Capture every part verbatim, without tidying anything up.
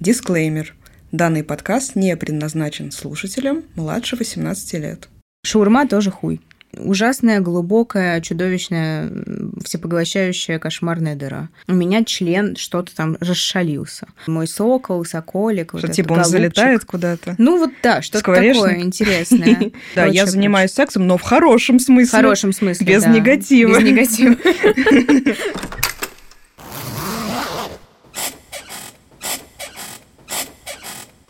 Дисклеймер. Данный подкаст не предназначен слушателям младше восемнадцати лет. Шаурма тоже хуй. Ужасная, глубокая, чудовищная, всепоглощающая кошмарная дыра. У меня член что-то там расшалился. Мой сокол, соколик. Что, вот типа этот, он залетает куда-то? Ну вот да, что-то такое интересное. Да, я занимаюсь сексом, но в хорошем смысле. В хорошем смысле, без негатива. Без негатива.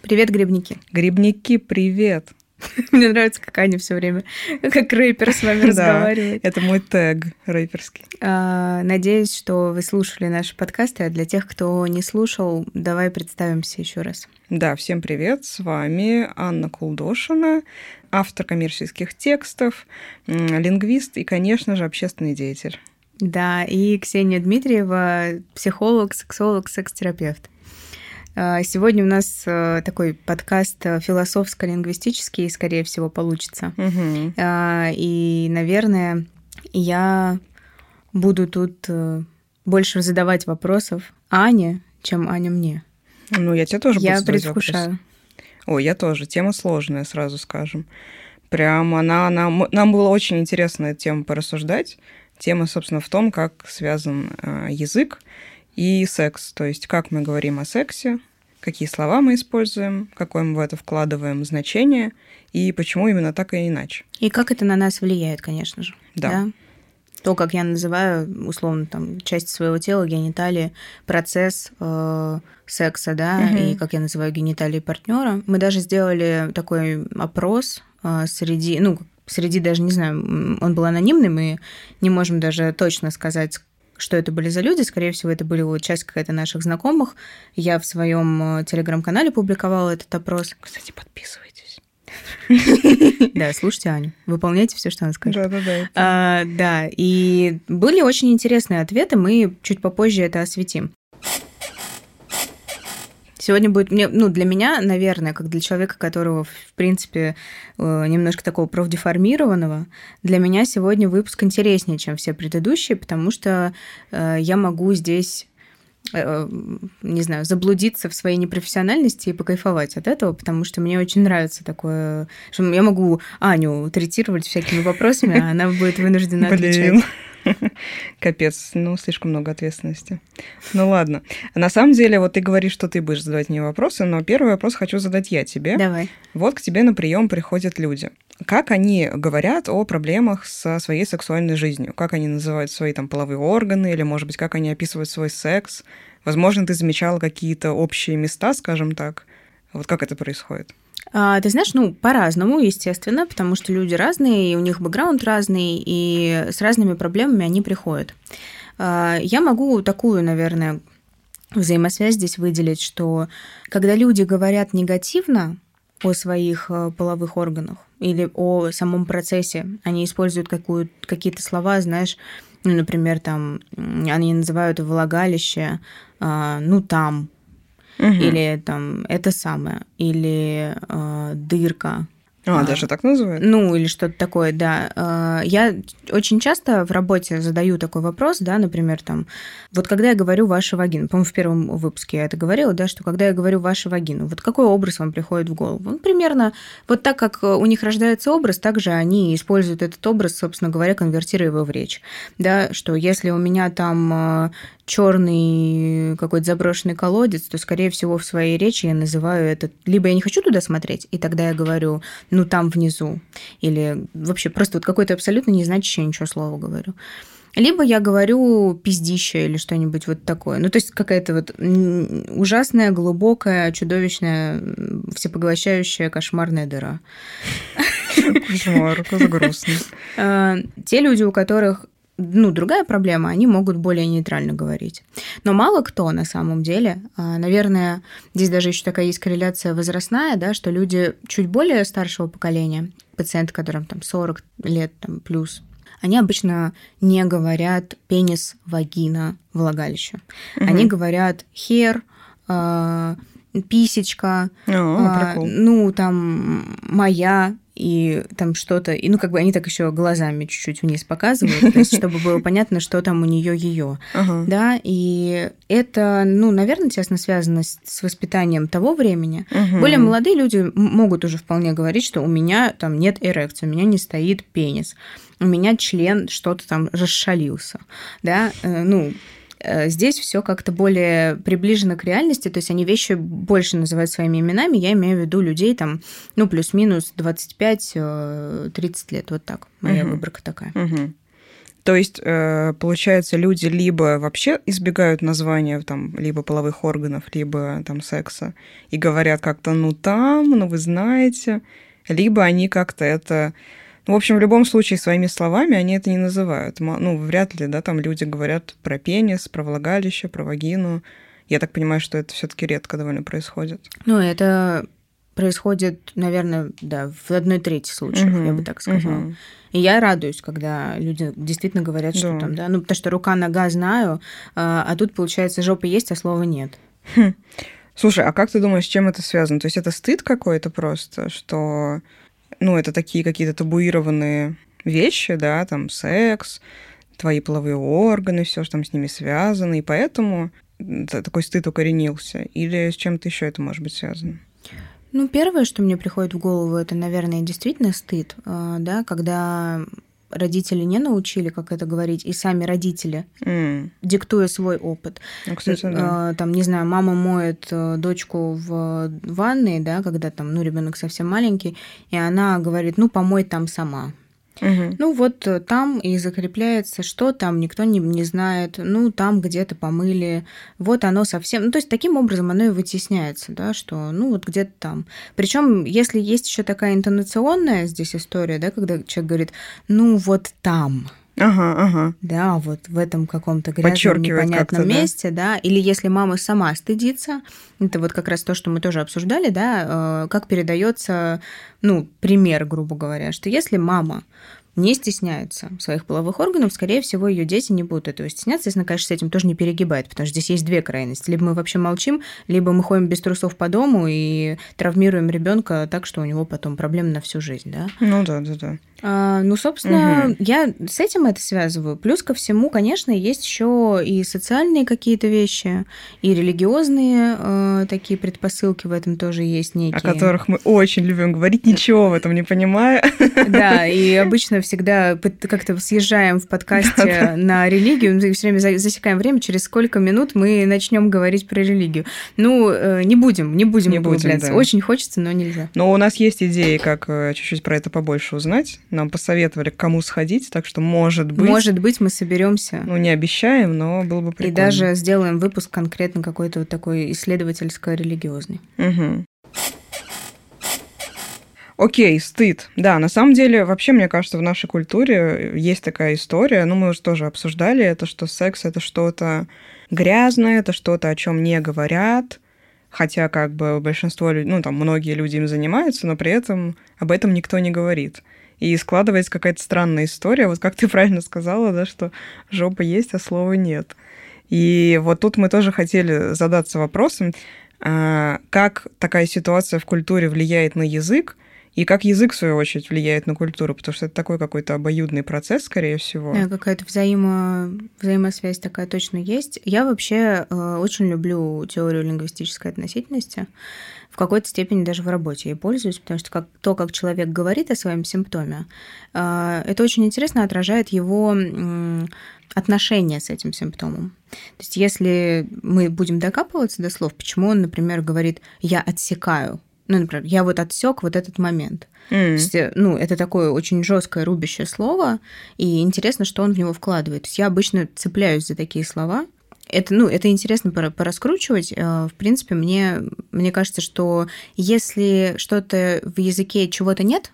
Привет, грибники. Грибники, привет. Мне нравится, как Аня все время, как рэпер с вами разговаривает. Да, это мой тег рэперский. А, надеюсь, что вы слушали наши подкасты. А для тех, кто не слушал, давай представимся еще раз. Да, всем привет. С вами Анна Кулдошина, автор коммерческих текстов, лингвист и, конечно же, общественный деятель. Да, и Ксения Дмитриева, психолог, сексолог, секс-терапевт. Сегодня у нас такой подкаст философско-лингвистический, скорее всего, получится. Угу. И, наверное, я буду тут больше задавать вопросов Ане, чем Аня мне. Ну, я тебе тоже буду задавать вопросы. Я предвкушаю. Ой, я тоже. Тема сложная, сразу скажем. Прям она... Нам, нам было очень интересно эту тему порассуждать. Тема, собственно, в том, как связан язык и секс, то есть как мы говорим о сексе, какие слова мы используем, какое мы в это вкладываем значение, и почему именно так и иначе. И как это на нас влияет, конечно же. Да. да? То, как я называю, условно, там, часть своего тела, гениталии, процесс э, секса, да, угу. и как я называю гениталии партнера. Мы даже сделали такой опрос э, среди, ну, среди даже, не знаю, он был анонимным, и не можем даже точно сказать, что это были за люди. Скорее всего, это были вот часть какая-то наших знакомых. Я в своем телеграм-канале публиковала этот опрос. Кстати, подписывайтесь. Да, слушайте Аню. Выполняйте все, что она скажет. Да-да-да. Да, и были очень интересные ответы. Мы чуть попозже это осветим. Сегодня будет, ну, для меня, наверное, как для человека, которого, в принципе, немножко такого профдеформированного, для меня сегодня выпуск интереснее, чем все предыдущие, потому что я могу здесь, не знаю, заблудиться в своей непрофессиональности и покайфовать от этого, потому что мне очень нравится такое, что я могу Аню третировать всякими вопросами, а она будет вынуждена отвечать. Капец, ну, слишком много ответственности. Ну, ладно. На самом деле, вот ты говоришь, что ты будешь задавать мне вопросы, но первый вопрос хочу задать я тебе. Давай. Вот к тебе на прием приходят люди. Как они говорят о проблемах со своей сексуальной жизнью? Как они называют свои там половые органы? Или, может быть, как они описывают свой секс? Возможно, ты замечала какие-то общие места, скажем так. Вот как это происходит? Ты знаешь, ну, по-разному, естественно, потому что люди разные, и у них бэкграунд разный, и с разными проблемами они приходят. Я могу такую, наверное, взаимосвязь здесь выделить, что когда люди говорят негативно о своих половых органах или о самом процессе, они используют какую- какие-то слова, знаешь, ну, например, там, они называют влагалище, ну, там, Угу. или там это самое, или э, дырка. А, а, даже так называют? Ну, или что-то такое, да. Я очень часто в работе задаю такой вопрос, да, например, там, вот когда я говорю «ваша вагина», по-моему, в первом выпуске я это говорила, да, что когда я говорю «ваша вагина», вот какой образ вам приходит в голову? Ну, примерно вот так, как у них рождается образ, так же они используют этот образ, собственно говоря, конвертируя его в речь, да, что если у меня там черный какой-то заброшенный колодец, то, скорее всего, в своей речи я называю это... Либо я не хочу туда смотреть, и тогда я говорю... ну, там внизу, или вообще просто вот какое-то абсолютно незначащее ничего слово говорю. Либо я говорю пиздище или что-нибудь вот такое. Ну, то есть какая-то вот ужасная, глубокая, чудовищная, всепоглощающая кошмарная дыра. Кошмар, как грустно. Те люди, у которых, ну, другая проблема, они могут более нейтрально говорить. Но мало кто на самом деле, наверное, здесь даже еще такая есть корреляция возрастная, да, что люди чуть более старшего поколения, пациенты, которым там сорок лет там, плюс, они обычно не говорят пенис, вагина, влагалище. Угу. Они говорят хер, э- писечка, О, э- ну, там, моя, и там что-то, и ну как бы они так еще глазами чуть-чуть вниз показывают, то есть чтобы было понятно, что там у нее ее, ага. да, и это, ну, наверное, тесно связано с, с воспитанием того времени. Угу. Более молодые люди могут уже вполне говорить, что у меня там нет эрекции, у меня не стоит пенис, у меня член что-то там расшалился, да, ну. Здесь все как-то более приближено к реальности, то есть они вещи больше называют своими именами, я имею в виду людей там, ну, плюс-минус двадцать пять тридцать лет, вот так, моя угу. выборка такая. Угу. То есть, получается, люди либо вообще избегают названия там, либо половых органов, либо там секса, и говорят как-то, ну, там, ну, вы знаете, либо они как-то это... В общем, в любом случае, своими словами они это не называют. Ну, вряд ли, да, там люди говорят про пенис, про влагалище, про вагину. Я так понимаю, что это все-таки редко довольно происходит. Ну, это происходит, наверное, да, в одной трети случаев, угу, я бы так сказала. Угу. И я радуюсь, когда люди действительно говорят, что да. там, да, ну, потому что рука, нога знаю, а тут, получается, жопа есть, а слова нет. Хм. Слушай, а как ты думаешь, с чем это связано? То есть это стыд какой-то просто, что... Ну, это такие какие-то табуированные вещи, да, там секс, твои половые органы, все, что там с ними связано, и поэтому такой стыд укоренился. Или с чем-то еще это может быть связано? Ну, первое, что мне приходит в голову, это, наверное, действительно стыд, да, когда родители не научили, как это говорить, и сами родители, mm. диктуя свой опыт. Ну, кстати, да. Там, не знаю, мама моет дочку в ванной, да, когда там, ну, ребенок совсем маленький, и она говорит, ну, помой там сама. Mm-hmm. Ну, вот там и закрепляется, что там, никто не, не знает, ну, там где-то помыли, вот оно совсем... Ну, то есть, таким образом оно и вытесняется, да, что, ну, вот где-то там. Причем, если есть еще такая интонационная здесь история, да, когда человек говорит, ну, вот там... Ага, ага. Да, вот в этом каком-то грязном, непонятном месте, да. да. Или если мама сама стыдится, это вот как раз то, что мы тоже обсуждали, да, как передается, ну, пример, грубо говоря, что если мама не стесняется своих половых органов, скорее всего, ее дети не будут этого стесняться, если она, конечно, с этим тоже не перегибает, потому что здесь есть две крайности. Либо мы вообще молчим, либо мы ходим без трусов по дому и травмируем ребенка так, что у него потом проблемы на всю жизнь, да? Ну да, да, да. А, ну, собственно, угу. я с этим это связываю. Плюс ко всему, конечно, есть еще и социальные какие-то вещи, и религиозные э, такие предпосылки в этом тоже есть некие. О которых мы очень любим говорить, ничего в этом не понимая. Да, и обычно всегда как-то съезжаем в подкасте на религию, мы все время засекаем время, через сколько минут мы начнем говорить про религию. Ну, не будем, не будем углубляться. Очень хочется, но нельзя. Но у нас есть идеи, как чуть-чуть про это побольше узнать. Нам посоветовали, к кому сходить, так что, может быть... Может быть, мы соберемся. Ну, не обещаем, но было бы прикольно. И даже сделаем выпуск конкретно какой-то вот такой исследовательско-религиозный. Угу. Окей, стыд. Да, на самом деле, вообще, мне кажется, в нашей культуре есть такая история, ну, мы уже тоже обсуждали это, что секс – это что-то грязное, это что-то, о чем не говорят, хотя как бы большинство людей, ну, там, многие люди им занимаются, но при этом об этом никто не говорит. И складывается какая-то странная история, вот как ты правильно сказала, да, что жопа есть, а слова нет. И вот тут мы тоже хотели задаться вопросом, как такая ситуация в культуре влияет на язык, и как язык, в свою очередь, влияет на культуру, потому что это такой какой-то обоюдный процесс, скорее всего. Да, какая-то взаимо... взаимосвязь такая точно есть. Я вообще э, очень люблю теорию лингвистической относительности. В какой-то степени даже в работе я пользуюсь, потому что как... то, как человек говорит о своем симптоме, э, это очень интересно отражает его э, отношение с этим симптомом. То есть если мы будем докапываться до слов, почему он, например, говорит «я отсекаю», ну, например, я вот отсек вот этот момент. Mm. То есть, ну, это такое очень жесткое рубящее слово, и интересно, что он в него вкладывает. То есть я обычно цепляюсь за такие слова. Это, ну, это интересно пораскручивать. В принципе, мне, мне кажется, что если что-то в языке чего-то нет,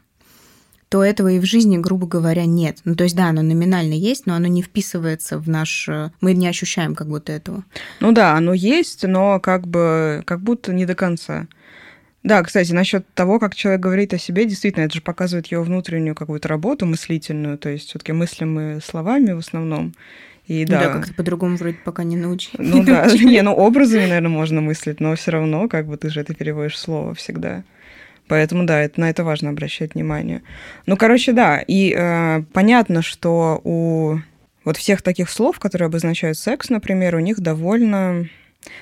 то этого и в жизни, грубо говоря, нет. Ну, то есть, да, оно номинально есть, но оно не вписывается в наш... Мы не ощущаем как будто этого. Ну да, оно есть, но как бы как будто не до конца. Да, кстати, насчет того, как человек говорит о себе, действительно, это же показывает его внутреннюю какую-то работу мыслительную, то есть все-таки мыслим мы словами в основном. И, да, да, как-то по-другому вроде пока не научили. Ну да, не, ну образами, наверное, можно мыслить, но все равно, как бы ты же это переводишь в слово всегда. Поэтому, да, это, на это важно обращать внимание. Ну, короче, да, и э, понятно, что у вот всех таких слов, которые обозначают секс, например, у них довольно...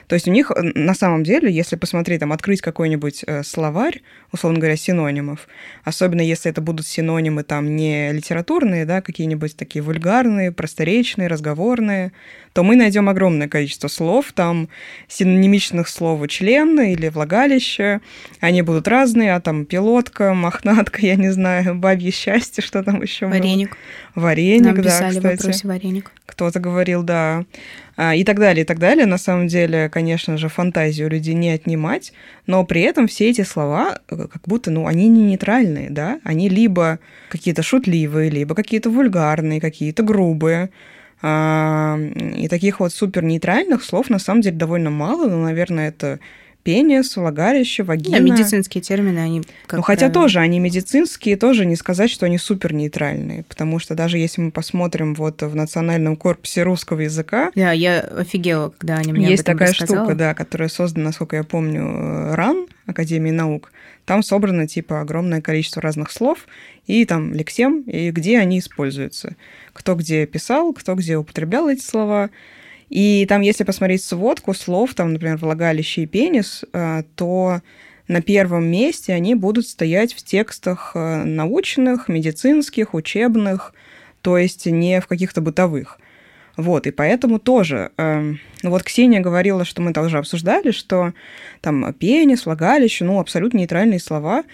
То есть у них, на самом деле, если посмотреть, там, открыть какой-нибудь словарь, условно говоря, синонимов, особенно если это будут синонимы там не литературные, да, какие-нибудь такие вульгарные, просторечные, разговорные, то мы найдем огромное количество слов, там, синонимичных слову «член» или «влагалище», они будут разные, а там «пилотка», «мохнатка», я не знаю, «бабье счастье», что там еще было. Вареник. Вареник, нам да, писали кстати. Вопросы вареник. Кто-то говорил, да. И так далее, и так далее. На самом деле, конечно же, фантазию людей не отнимать, но при этом все эти слова, как будто, ну, они не нейтральные, да? Они либо какие-то шутливые, либо какие-то вульгарные, какие-то грубые. И таких вот супернейтральных слов, на самом деле, довольно мало, но, наверное, это... пенис, влагалище, вагина. Да, медицинские термины, они... Как ну, хотя правило... тоже они медицинские, тоже не сказать, что они супернейтральные, потому что даже если мы посмотрим вот в Национальном корпусе русского языка... Да, я офигела, когда они мне об этом рассказали. Есть такая штука, да, которая создана, насколько я помню, РАН, Академии наук. Там собрано, типа, огромное количество разных слов, и там лексем, и где они используются. Кто где писал, кто где употреблял эти слова... И там, если посмотреть сводку слов, там, например, влагалище и пенис, то на первом месте они будут стоять в текстах научных, медицинских, учебных, то есть не в каких-то бытовых. Вот, и поэтому тоже... Вот Ксения говорила, что мы там уже обсуждали, что там пенис, влагалище, ну, абсолютно нейтральные слова.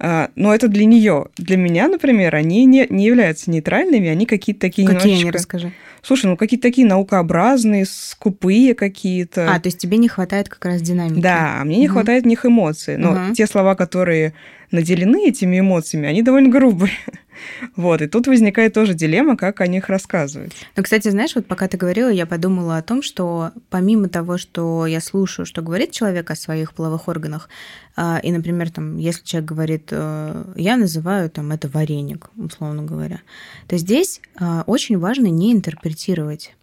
Но это для нее. Для меня, например, они не, не являются нейтральными, они какие-то такие немножечко... Какие они, расскажи. Слушай, ну какие-то такие наукообразные, скупые какие-то. А, то есть тебе не хватает как раз динамики. Да, мне угу. не хватает в них эмоций. Но угу. те слова, которые наделены этими эмоциями, они довольно грубые. Вот, и тут возникает тоже дилемма, как о них рассказывать. Ну, кстати, знаешь, вот пока ты говорила, я подумала о том, что помимо того, что я слушаю, что говорит человек о своих половых органах, и, например, там, если человек говорит, я называю там это вареник, условно говоря, то здесь очень важно не интерпретировать.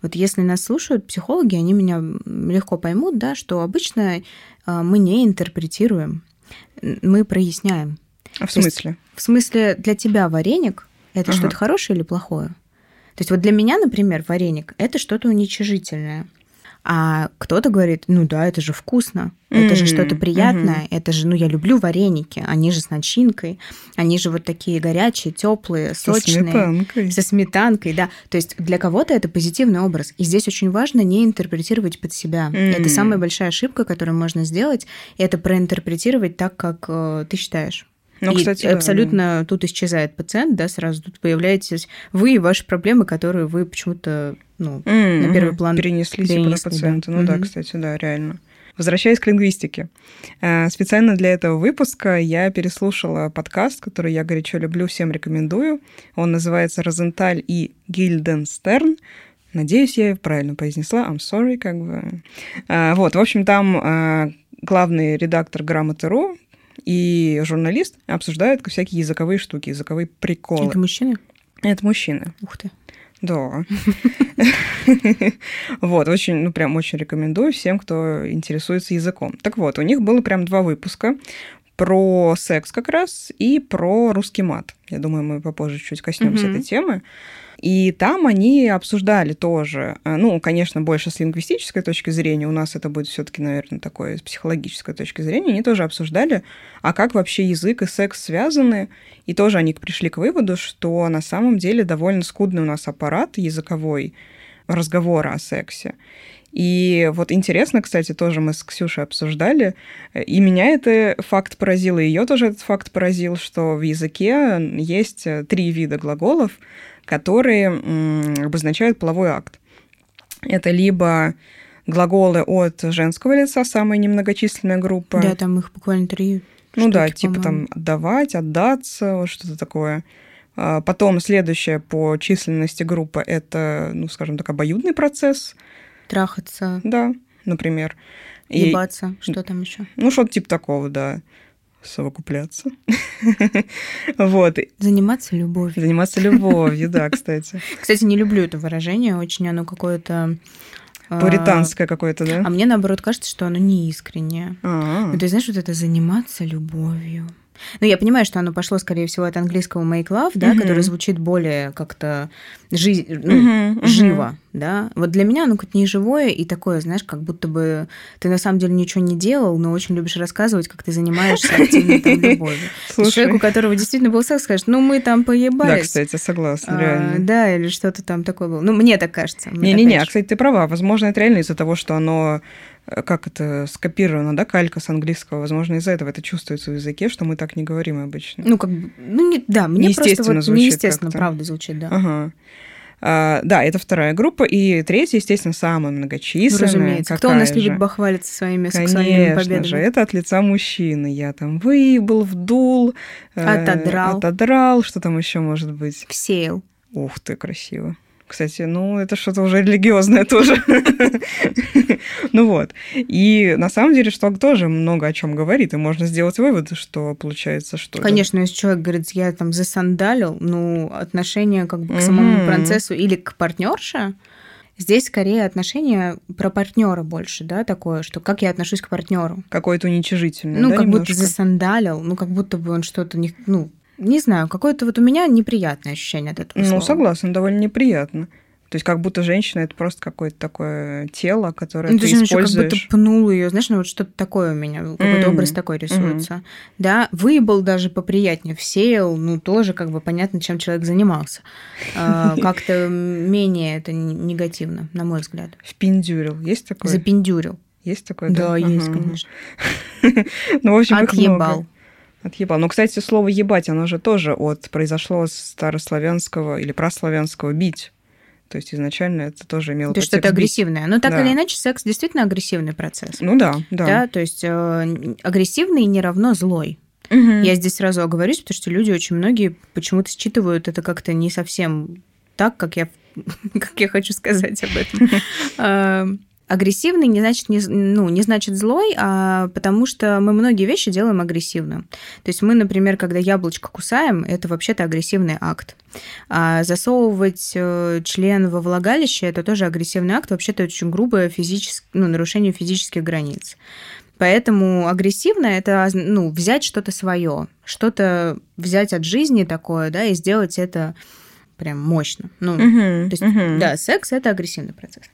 Вот если нас слушают психологи, они меня легко поймут, да, что обычно мы не интерпретируем, мы проясняем. А в смысле? В смысле, для тебя вареник – это ага. что-то хорошее или плохое? То есть вот для меня, например, вареник – это что-то уничижительное. А кто-то говорит, ну да, это же вкусно, mm-hmm. это же что-то приятное, mm-hmm. это же, ну я люблю вареники, они же с начинкой, они же вот такие горячие, теплые, сочные. Со сметанкой. Со сметанкой, да. То есть для кого-то это позитивный образ. И здесь очень важно не интерпретировать под себя. Mm-hmm. Это самая большая ошибка, которую можно сделать, это проинтерпретировать так, как э, ты считаешь. Ну, и кстати, абсолютно да. тут исчезает пациент, да, сразу тут появляетесь вы и ваши проблемы, которые вы почему-то ну, mm-hmm. на первый план перенесли, перенесли типа на пациента. Да. Ну mm-hmm. да, кстати, да, реально. Возвращаясь к лингвистике. Специально для этого выпуска я переслушала подкаст, который я горячо люблю, всем рекомендую. Он называется «Розенталь и Гильденстерн». Надеюсь, я правильно произнесла. I'm sorry, как бы. Вот, в общем, там главный редактор «Грамота.ру» и журналист обсуждают всякие языковые штуки, языковые приколы. Это мужчины? Это мужчины. Ух ты. Да. Вот, очень, ну, прям очень рекомендую всем, кто интересуется языком. Так вот, у них было прям два выпуска про секс как раз и про русский мат. Я думаю, мы попозже чуть коснемся этой темы. И там они обсуждали тоже, ну, конечно, больше с лингвистической точки зрения, у нас это будет все-таки, наверное, такое с психологической точки зрения, они тоже обсуждали, а как вообще язык и секс связаны, и тоже они пришли к выводу, что на самом деле довольно скудный у нас аппарат языковой разговора о сексе. И вот интересно, кстати, тоже мы с Ксюшей обсуждали, и меня этот факт поразил, и ее тоже этот факт поразил, что в языке есть три вида глаголов, которые обозначают половой акт. Это либо глаголы от женского лица, самая немногочисленная группа. Да, там их буквально три. Ну штуки, да, типа по-моему. Там отдавать, отдаться, вот что-то такое. Потом следующая по численности группа – это, ну, скажем так, обоюдный процесс. Трахаться. Да, например. Ебаться, и... что там еще? Ну, что-то типа такого, да. Совокупляться. Вот. Заниматься любовью. Заниматься любовью, да, кстати. Кстати, не люблю это выражение, очень оно какое-то... Пуританское какое-то, да? А мне, наоборот, кажется, что оно неискреннее. Ну, ты знаешь, вот это «заниматься любовью». Ну, я понимаю, что оно пошло, скорее всего, от английского make love, да, uh-huh. который звучит более как-то жи... ну, uh-huh, uh-huh. живо, да. Вот для меня оно как-то неживое и такое, знаешь, как будто бы ты на самом деле ничего не делал, но очень любишь рассказывать, как ты занимаешься активной там любовью. Человек, у которого действительно был секс, скажет, ну, мы там поебались. Да, кстати, согласна, реально. Да, или что-то там такое было. Ну, мне так кажется. Не-не-не, а, кстати, ты права. Возможно, это реально из-за того, что оно... как это скопировано, да, калька с английского, возможно, из-за этого это чувствуется в языке, что мы так не говорим обычно. Ну, как бы, ну, не, да, мне просто вот неестественно, как-то. Правда, звучит, да. Ага. А, да, это вторая группа, и третья, естественно, самая многочисленная. Ну, разумеется, кто у нас же? Любит бахвалиться своими сексуальными победами? Конечно же, это от лица мужчины. Я там выебал, вдул, отодрал, э, отодрал. Что там еще может быть? Всеял. Ух ты, красиво. Кстати, ну, это что-то уже религиозное тоже. Ну вот. И на самом деле, что тоже много о чем говорит, и можно сделать вывод, что получается, что... Конечно, если человек говорит, я там засандалил, ну, отношение как бы к самому процессу или к партнерше, здесь скорее отношение про партнера больше, да, такое, что как я отношусь к партнеру. Какое-то уничижительное, ну, да, как немножко? Будто засандалил, ну, как будто бы он что-то, не, ну... Не знаю, какое-то вот у меня неприятное ощущение от этого слова. Ну, согласна, довольно неприятно. То есть, как будто женщина это просто какое-то такое тело, которое ну, ты используешь. Ну, ты же как будто пнул ее, знаешь, ну вот что-то такое у меня, какой-то mm-hmm. образ такой рисуется. Mm-hmm. Да, выебал даже поприятнее, всеял, ну, тоже как бы понятно, чем человек занимался. Как-то менее это негативно, на мой взгляд. Впиндюрил, есть такое? Запиндюрил. Есть такое? Да, есть, конечно. Ну, в общем, их много. Отъебал. Отъебал. Но, кстати, слово «ебать», оно же тоже от, произошло от старославянского или прославянского «бить». То есть изначально это тоже имело... То есть что-то агрессивное. Но так да. или иначе секс действительно агрессивный процесс. Ну да, да. да то есть э, агрессивный не равно злой. Угу. Я здесь сразу оговорюсь, потому что люди очень многие почему-то считывают это как-то не совсем так, как я, как я хочу сказать об этом. Агрессивный не значит, не, ну, не значит злой, а потому что мы многие вещи делаем агрессивно. То есть мы, например, когда яблочко кусаем, это вообще-то агрессивный акт. А засовывать член во влагалище – это тоже агрессивный акт, вообще-то очень грубое физическое, ну, нарушение физических границ. Поэтому агрессивно – это ну, взять что-то свое, что-то взять от жизни такое, да, и сделать это прям мощно. Ну, uh-huh, то есть, uh-huh. да, секс – это агрессивный процесс.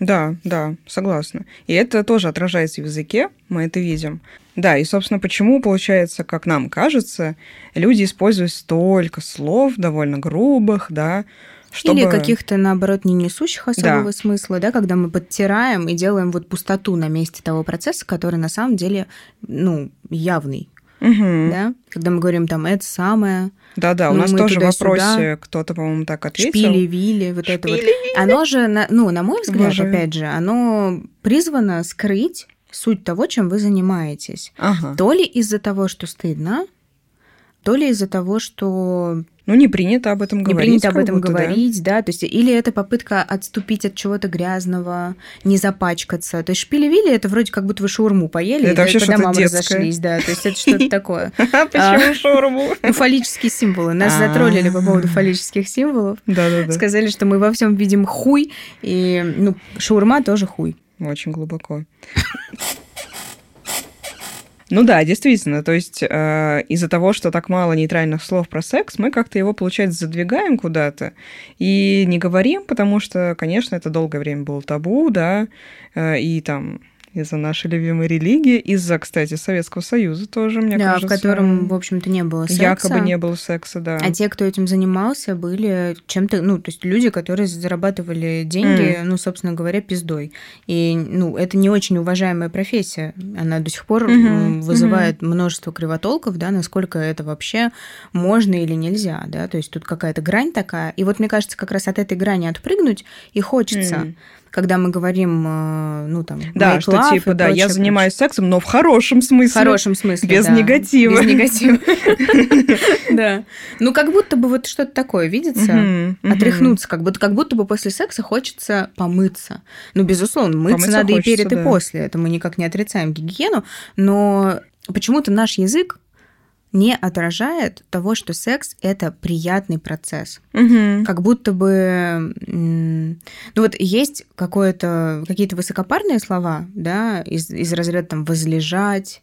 Да, да, согласна. И это тоже отражается в языке, мы это видим. Да, и, собственно, почему, получается, как нам кажется, люди используют столько слов, довольно грубых, да, чтобы... Или каких-то, наоборот, не несущих особого да. смысла, да, когда мы подтираем и делаем вот пустоту на месте того процесса, который на самом деле, ну, явный. Угу. Да? Когда мы говорим там «это самое». Да-да, у нас тоже в вопросе кто-то, по-моему, так ответил. Шпили-вили, вот это вот. Оно же, ну, на мой взгляд, опять же, оно призвано скрыть суть того, чем вы занимаетесь. Ага. То ли из-за того, что стыдно, то ли из-за того, что... Ну, не принято об этом говорить. Не принято об этом говорить, да. да. То есть, или это попытка отступить от чего-то грязного, не запачкаться. То есть шпили-вили – это вроде как будто вы шаурму поели, это и вообще по домам разошлись. Да, то есть это что-то такое. Почему шаурму? Фаллические символы. Нас затроллили по поводу фаллических символов. Да-да-да. Сказали, что мы во всем видим хуй, и ну шаурма тоже хуй. Очень глубоко. Ну да, действительно, то есть э, из-за того, что так мало нейтральных слов про секс, мы как-то его, получается, задвигаем куда-то и не говорим, потому что, конечно, это долгое время было табу, да, э, и там из-за нашей любимой религии, из-за, кстати, Советского Союза тоже, мне да, кажется. Да, в котором, в общем-то, не было секса. Якобы не было секса, да. А те, кто этим занимался, были чем-то, ну, то есть люди, которые зарабатывали деньги, mm. ну, собственно говоря, пиздой. И, ну, это не очень уважаемая профессия. Она до сих пор mm-hmm. вызывает mm-hmm. множество кривотолков, да, насколько это вообще можно или нельзя, да. То есть тут какая-то грань такая. И вот, мне кажется, как раз от этой грани отпрыгнуть и хочется... Mm. Когда мы говорим, ну, там, да, что типа, да, прочее, я занимаюсь прочее. Сексом, но в хорошем смысле. В хорошем смысле, без да. негатива. Без негатива. Да. Ну, как будто бы вот что-то такое видится, отряхнуться, как будто бы после секса хочется помыться. Ну, безусловно, мыться надо и перед, и после. Это мы никак не отрицаем гигиену, но почему-то наш язык не отражает того, что секс – это приятный процесс. Угу. Как будто бы... Ну вот есть какое-то, какие-то высокопарные слова, да, из, из разряда там «возлежать»,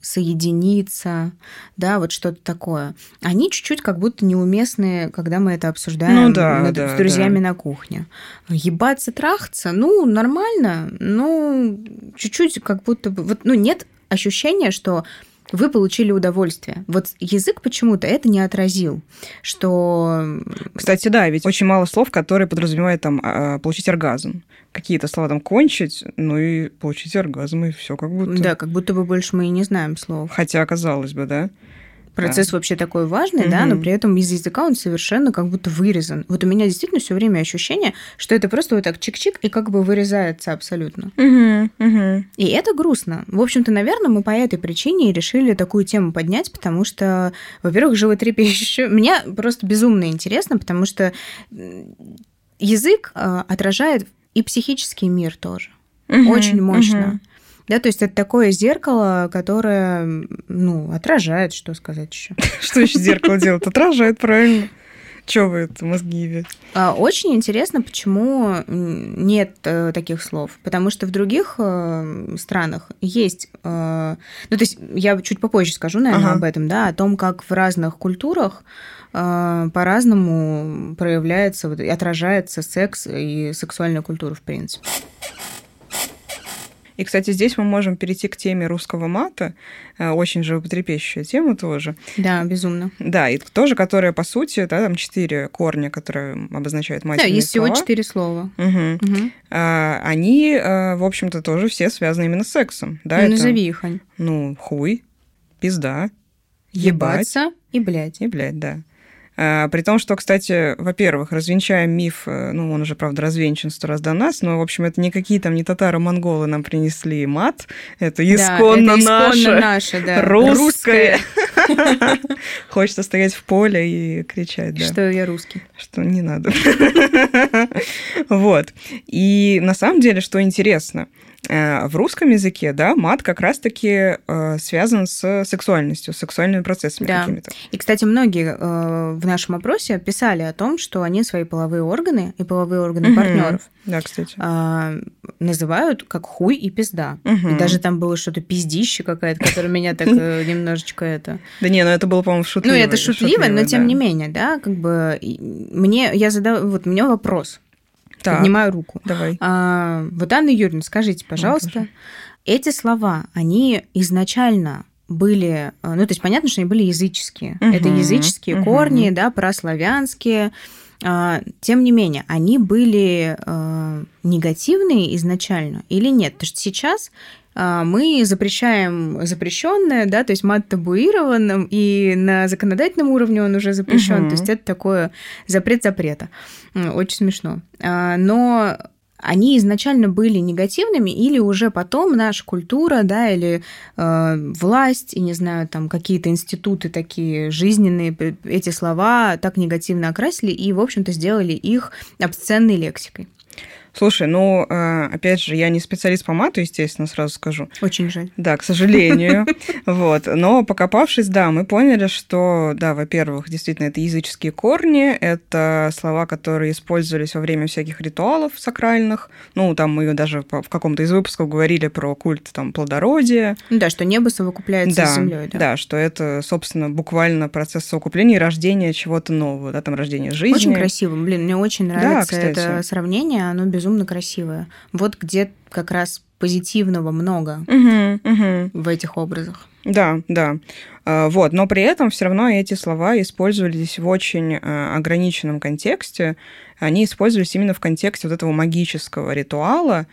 соединиться, да, вот что-то такое. Они чуть-чуть как будто неуместные, когда мы это обсуждаем ну, да, над, да, с друзьями да. на кухне. Ебаться, трахаться, ну, нормально, ну, чуть-чуть как будто бы... Вот, ну, нет ощущения, что вы получили удовольствие. Вот язык почему-то это не отразил, что... Кстати, да, ведь очень мало слов, которые подразумевают там получить оргазм. Какие-то слова там «кончить», ну и «получить оргазм», и все как будто. Да, как будто бы больше мы и не знаем слов. Хотя, казалось бы, да. Процесс да. вообще такой важный, угу. да, но при этом из языка он совершенно как будто вырезан. Вот у меня действительно все время ощущение, что это просто вот так чик-чик и как бы вырезается абсолютно. Угу, угу. И это грустно. В общем-то, наверное, мы по этой причине и решили такую тему поднять, потому что, во-первых, животрепещущее... Мне просто безумно интересно, потому что язык отражает и психический мир тоже. Угу, очень мощно. Угу. Да, то есть это такое зеркало, которое, ну, отражает, что сказать еще. Что еще зеркало делает? Отражает, правильно. Чего вы это, мозги ве? Очень интересно, почему нет таких слов. Потому что в других странах есть... Ну, то есть я чуть попозже скажу, наверное, ага. об этом, да, о том, как в разных культурах по-разному проявляется, вот, отражается секс и сексуальная культура, в принципе. И, кстати, здесь мы можем перейти к теме русского мата, очень животрепещущая тема тоже. Да, безумно. Да, и тоже, которая, по сути, да, там четыре корня, которые обозначают матерные слова. Да, есть слова. Всего четыре слова. Угу. Угу. А, они, в общем-то, тоже все связаны именно с сексом. Да, ну, это, назови их, Ань. Ну, хуй, пизда, ебаться ебать, и блядь. И блядь, да. При том, что, кстати, во-первых, развенчаем миф, ну, он уже, правда, развенчан сто раз до нас, но, в общем, это никакие там не татаро-монголы нам принесли мат, это исконно, да, это исконно наше, наше да. русское. Хочется стоять в поле и кричать, да. Что я русский. Что не надо. Вот. И на самом деле, что интересно, в русском языке, да, мат как раз-таки связан с сексуальностью, с сексуальными процессами да. какими-то. И, кстати, многие в нашем опросе писали о том, что они свои половые органы и половые органы угу. партнеров да, кстати. Называют как хуй и пизда. Угу. И даже там было что-то пиздище какая-то, которое меня так немножечко это... Да не, ну это было, по-моему, шутливо. Ну это шутливо, но тем не менее, да, как бы мне, я задав... вот у меня вопрос. Так, поднимаю руку. Давай. А, вот, Анна Юрьевна, скажите, пожалуйста, ну, эти слова, они изначально были... Ну, то есть, понятно, что они были языческие. Угу, это языческие угу. корни, да, прославянские. А, тем не менее, они были а, негативные изначально или нет? Потому что сейчас а, мы запрещаем запрещенное, да, то есть мат табуирован, и на законодательном уровне он уже запрещен. Угу. То есть это такое запрет запрета. Очень смешно. Но они изначально были негативными, или уже потом наша культура, да, или э, власть, и, не знаю, там какие-то институты такие жизненные, эти слова так негативно окрасили и, в общем-то, сделали их обсценной лексикой. Слушай, ну, опять же, я не специалист по мату, естественно, сразу скажу. Очень жаль. Да, к сожалению. Вот. Но покопавшись, да, мы поняли, что, да, во-первых, действительно, это языческие корни, это слова, которые использовались во время всяких ритуалов сакральных. Ну, там мы даже в каком-то из выпусков говорили про культ там плодородия. Да, что небо совокупляется да, с землей. Да. да, что это, собственно, буквально процесс совокупления и рождения чего-то нового, да, там рождение жизни. Очень красиво. Блин, мне очень нравится да, это сравнение, оно безумно. Безумно красивая. Вот где как раз позитивного много угу, угу. в этих образах. Да, да. Вот. Но при этом все равно эти слова использовались в очень ограниченном контексте. Они использовались именно в контексте вот этого магического ритуала.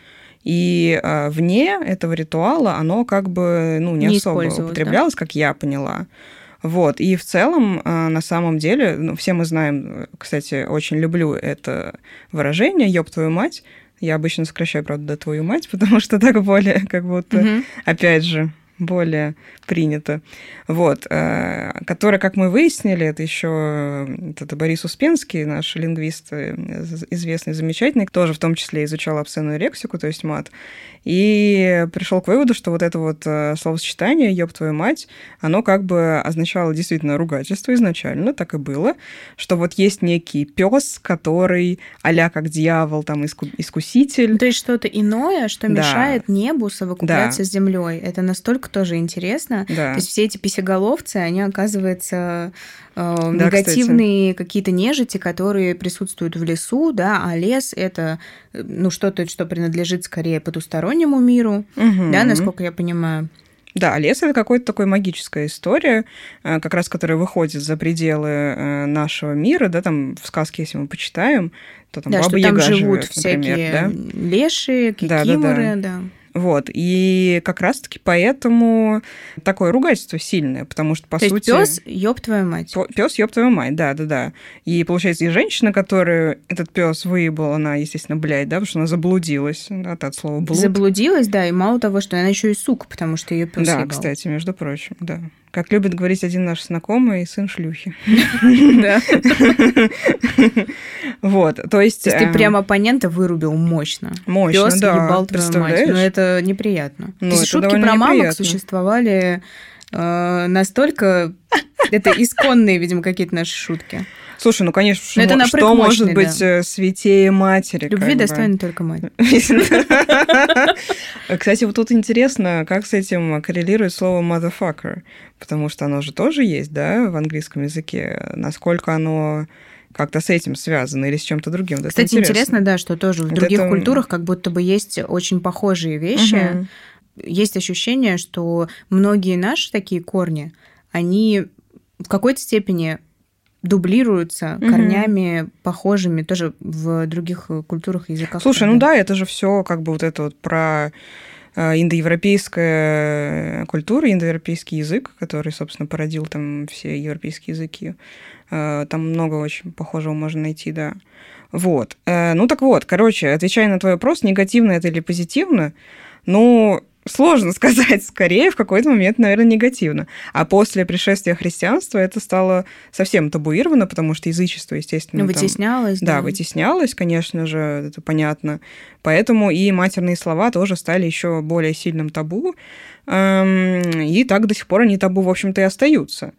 И вне этого ритуала оно как бы ну, не, не особо употреблялось, да. как я поняла. Вот. И в целом, на самом деле, ну, все мы знаем, кстати, очень люблю это выражение «ёб твою мать». Я обычно сокращаю, правда, «твою мать», потому что так более как будто, угу. опять же, более принято. Вот. Которая, как мы выяснили, это еще это Борис Успенский, наш лингвист известный, замечательный, тоже в том числе изучал обсценную лексику, то есть мат, и пришел к выводу, что вот это вот словосочетание «ёб твою мать», оно как бы означало действительно ругательство изначально, так и было, что вот есть некий пес, который а-ля как дьявол, там, искуситель. То есть что-то иное, что да. мешает небу совокупляться да. с землей. Это настолько тоже интересно. Да. То есть все эти писеголовцы, они, оказывается, э, да, негативные кстати. Какие-то нежити, которые присутствуют в лесу, да, а лес — это ну, что-то, что принадлежит скорее потустороннему миру, угу. да, насколько я понимаю. Да, лес — это какая-то такая магическая история, как раз которая выходит за пределы нашего мира, да, там в сказке, если мы почитаем, то там да, Баба Яга живет, например. Да, что там живут всякие да? леши, кикиморы, да. да, да. да. Вот, и как раз-таки поэтому такое ругательство сильное, потому что, по То сути... То есть пёс, ёб твою мать. Пёс, ёб твою мать, да-да-да. И, получается, и женщина, которую этот пёс выебал, она, естественно, блядь, да, потому что она заблудилась, да, от слова блуд. Заблудилась, да, и мало того, что она еще и сука, потому что ее пёс да, ебал. Да, кстати, между прочим, да. Как любит говорить один наш знакомый, сын шлюхи. Да. Вот, то есть... То есть ты прям оппонента вырубил мощно. Мощно, да. Пёс ебал твою мать. Но это неприятно. То есть шутки про мамок существовали настолько... Это исконные, видимо, какие-то наши шутки. Слушай, ну, конечно, это что может мощный, быть да. святее матери? Любви достойна только мать. Кстати, вот тут интересно, как с этим коррелирует слово motherfucker, потому что оно же тоже есть, да, в английском языке. Насколько оно как-то с этим связано или с чем-то другим. Вот кстати, интересно. интересно, да, что тоже в других это... культурах как будто бы есть очень похожие вещи. Угу. Есть ощущение, что многие наши такие корни, они в какой-то степени... дублируются угу. корнями похожими тоже в других культурах и языках. Слушай, ну да, это же все как бы вот это вот про индоевропейская культура, индоевропейский язык, который, собственно, породил там все европейские языки. Там много очень похожего можно найти, да. Вот. Ну так вот, короче, отвечая на твой вопрос, негативно это или позитивно, ну... Сложно сказать, скорее в какой-то момент, наверное, негативно. А после пришествия христианства это стало совсем табуировано, потому что язычество, естественно... Ну, вытеснялось. Там, да. да, вытеснялось, конечно же, это понятно. Поэтому и матерные слова тоже стали еще более сильным табу. И так до сих пор они табу, в общем-то, и остаются.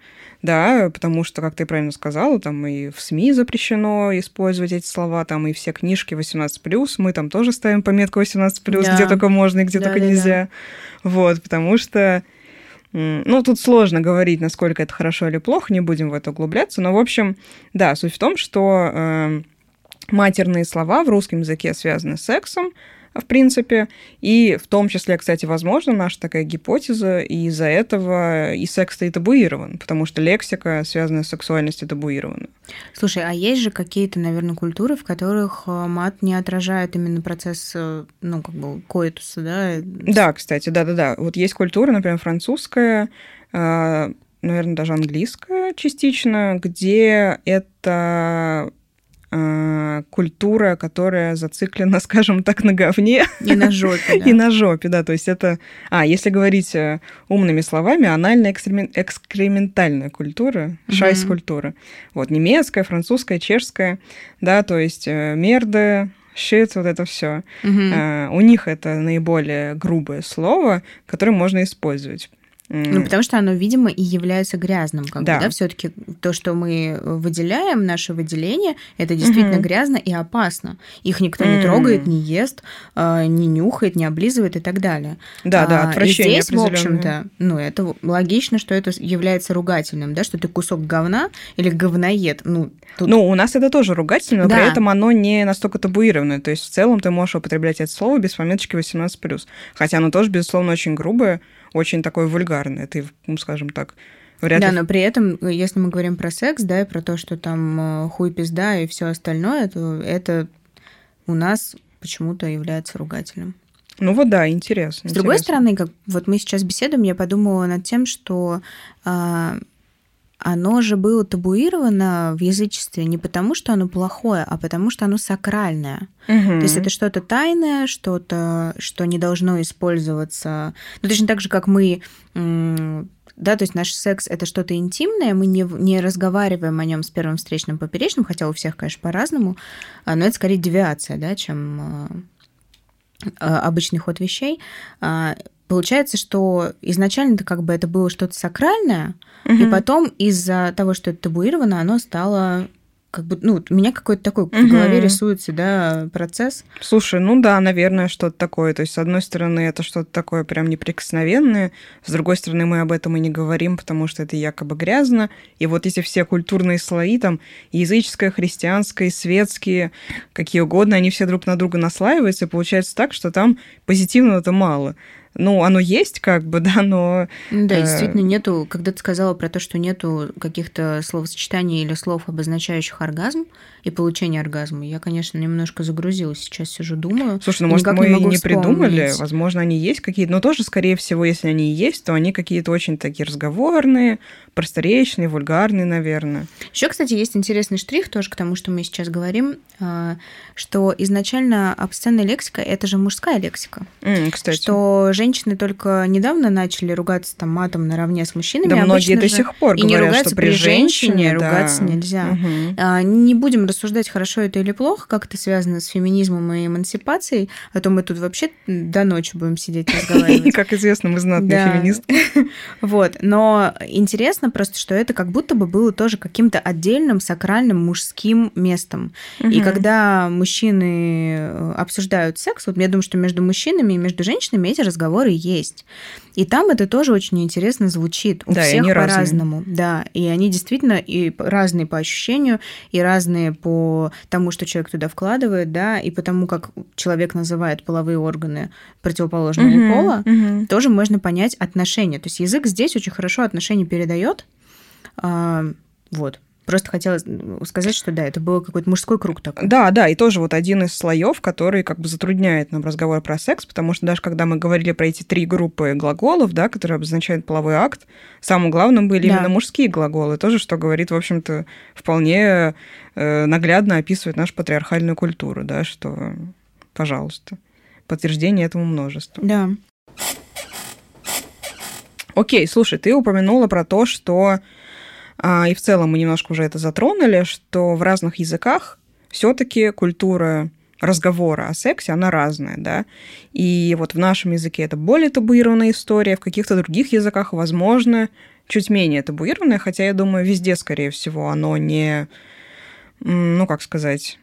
Да, потому что, как ты правильно сказала, там и в СМИ запрещено использовать эти слова, там и все книжки восемнадцать плюс, мы там тоже ставим пометку восемнадцать плюс, да. где только можно и где да, только да, нельзя. Да. Вот, потому что... Ну, тут сложно говорить, насколько это хорошо или плохо, не будем в это углубляться, но, в общем, да, суть в том, что э, матерные слова в русском языке связаны с сексом, в принципе, и в том числе, кстати, возможно, наша такая гипотеза, и из-за этого и секс-то и табуирован, потому что лексика, связанная с сексуальностью, табуирована. Слушай, а есть же какие-то, наверное, культуры, в которых мат не отражает именно процесс, ну, как бы, коитуса, да? Да, кстати, да-да-да. Вот есть культура, например, французская, наверное, даже английская частично, где это... культура, которая зациклена, скажем так, на говне. И на жопе, да. И на жопе, да. То есть это... А, если говорить умными словами, анально-экскрементальная культура, mm-hmm. шайс-культура. Вот, немецкая, французская, чешская, да, то есть мерды... щит, вот это все. Mm-hmm. А, у них это наиболее грубое слово, которое можно использовать. Ну, потому что оно, видимо, и является грязным, как да. бы, да, все-таки то, что мы выделяем, наше выделение, это действительно угу. грязно и опасно. Их никто м-м. не трогает, не ест, не нюхает, не облизывает и так далее. Да, да, отвращение. И здесь, в общем-то, ну, это логично, что это является ругательным, да, что ты кусок говна или говноед. Ну, тут... ну у нас это тоже ругательное, но да. при этом оно не настолько табуированное. То есть в целом ты можешь употреблять это слово без пометочки восемнадцать плюс. Хотя оно тоже, безусловно, очень грубое, очень такое вульгарное, ты, ну, скажем так, вряд ли... Да, но при этом, если мы говорим про секс, да, и про то, что там хуй, пизда и все остальное, то это у нас почему-то является ругательным. Ну вот да, интересно. С интересно. другой стороны, как вот мы сейчас беседуем, я подумала над тем, что э, оно же было табуировано в язычестве не потому, что оно плохое, а потому, что оно сакральное. Угу. То есть это что-то тайное, что-то, что не должно использоваться. Ну, точно так же, как мы... Да, то есть наш секс – это что-то интимное, мы не, не разговариваем о нем с первым встречным поперечным, хотя у всех, конечно, по-разному, но это скорее девиация, да, чем обычный ход вещей. Получается, что изначально-то как бы это было что-то сакральное, mm-hmm. и потом из-за того, что это табуировано, оно стало... Как бы, ну, у меня какой-то такой угу. в голове рисуется, да, процесс. Слушай, ну да, наверное, что-то такое. То есть, с одной стороны, это что-то такое прям неприкосновенное, с другой стороны, мы об этом и не говорим, потому что это якобы грязно. И вот эти все культурные слои, там, языческое, христианское, светские, какие угодно, они все друг на друга наслаиваются, и получается так, что там позитивного-то мало. Ну, оно есть, как бы, да, но... Да, э... действительно, нету... Когда ты сказала про то, что нету каких-то словосочетаний или слов, обозначающих оргазм и получение оргазма, я, конечно, немножко загрузилась, сейчас сижу, думаю. Слушай, ну, может, мы не, не придумали, возможно, они есть какие-то, но тоже, скорее всего, если они и есть, то они какие-то очень такие разговорные, просторечные, вульгарные, наверное. Еще, кстати, есть интересный штрих тоже к тому, что мы сейчас говорим, что изначально обсценная лексика – это же мужская лексика. Mm, кстати. Что женщины только недавно начали ругаться там матом наравне с мужчинами. Да, многие же до сих пор и говорят, не что при женщине, женщине да. ругаться нельзя. Угу. А, не будем рассуждать, хорошо это или плохо, как это связано с феминизмом и эмансипацией, а то мы тут вообще до ночи будем сидеть и разговаривать. Как известно, мы знатные феминистки. Вот, но интересно просто, что это как будто бы было тоже каким-то отдельным сакральным мужским местом. И когда мужчины обсуждают секс, вот я думаю, что между мужчинами и между женщинами эти разговоры есть. И там это тоже очень интересно звучит. У да, всех по-разному. Да, и они действительно и разные по ощущению, и разные по тому, что человек туда вкладывает, да, и по тому, как человек называет половые органы противоположного угу, пола, угу. тоже можно понять отношения. То есть язык здесь очень хорошо отношения передает. А, вот. Просто хотела сказать, что да, это был какой-то мужской круг такой. Да, да, и тоже вот один из слоев, который как бы затрудняет нам разговор про секс, потому что даже когда мы говорили про эти три группы глаголов, да, которые обозначают половой акт, самым главным были да. именно мужские глаголы, тоже, что говорит, в общем-то, вполне наглядно описывает нашу патриархальную культуру, да, что, пожалуйста, подтверждение этому множество. Да. Окей, слушай, ты упомянула про то, что... И в целом мы немножко уже это затронули, что в разных языках все-таки культура разговора о сексе, она разная, да. И вот в нашем языке это более табуированная история, в каких-то других языках, возможно, чуть менее табуированная, хотя, я думаю, везде, скорее всего, оно не... Ну, как сказать,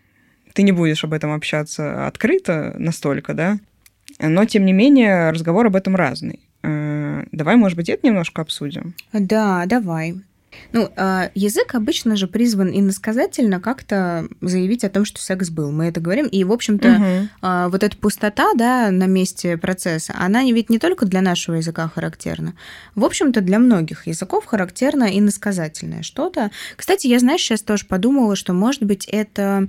ты не будешь об этом общаться открыто настолько, да. Но, тем не менее, разговор об этом разный. Давай, может быть, это немножко обсудим? Да, давай. Ну, язык обычно же призван иносказательно как-то заявить о том, что секс был. Мы это говорим. И, в общем-то, угу. вот эта пустота, да, на месте процесса, она ведь не только для нашего языка характерна. В общем-то, для многих языков характерно иносказательное что-то. Кстати, я, знаешь, сейчас тоже подумала, что, может быть, это...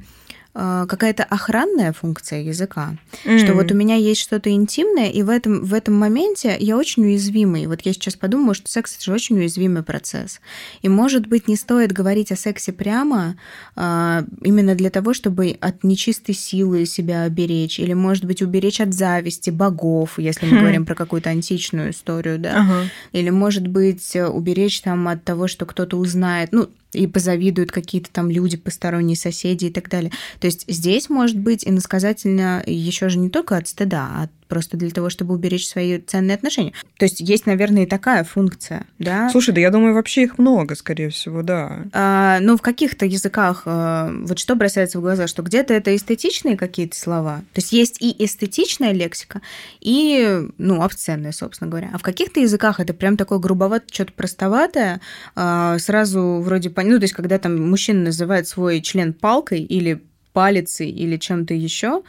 какая-то охранная функция языка, mm-hmm. что вот у меня есть что-то интимное, и в этом, в этом моменте я очень уязвимый. Вот я сейчас подумала, что секс – это же очень уязвимый процесс. И, может быть, не стоит говорить о сексе прямо а, именно для того, чтобы от нечистой силы себя оберечь, или, может быть, уберечь от зависти богов, если мы mm-hmm. говорим про какую-то античную историю, да, uh-huh. или, может быть, уберечь там от того, что кто-то узнает, ну, и позавидуют какие-то там люди, посторонние соседи и так далее. То есть здесь, может быть, иносказательно еще же не только от стыда, а просто для того, чтобы уберечь свои ценные отношения. То есть есть, наверное, и такая функция, да? Слушай, да я думаю, вообще их много, скорее всего, да. А, ну, в каких-то языках, вот что бросается в глаза, что где-то это эстетичные какие-то слова, то есть есть и эстетичная лексика, и, ну, обсценная, собственно говоря. А в каких-то языках это прям такое грубовато, что-то простоватое, сразу вроде... Ну, то есть когда там мужчина называет свой член палкой или палицей или чем-то еще,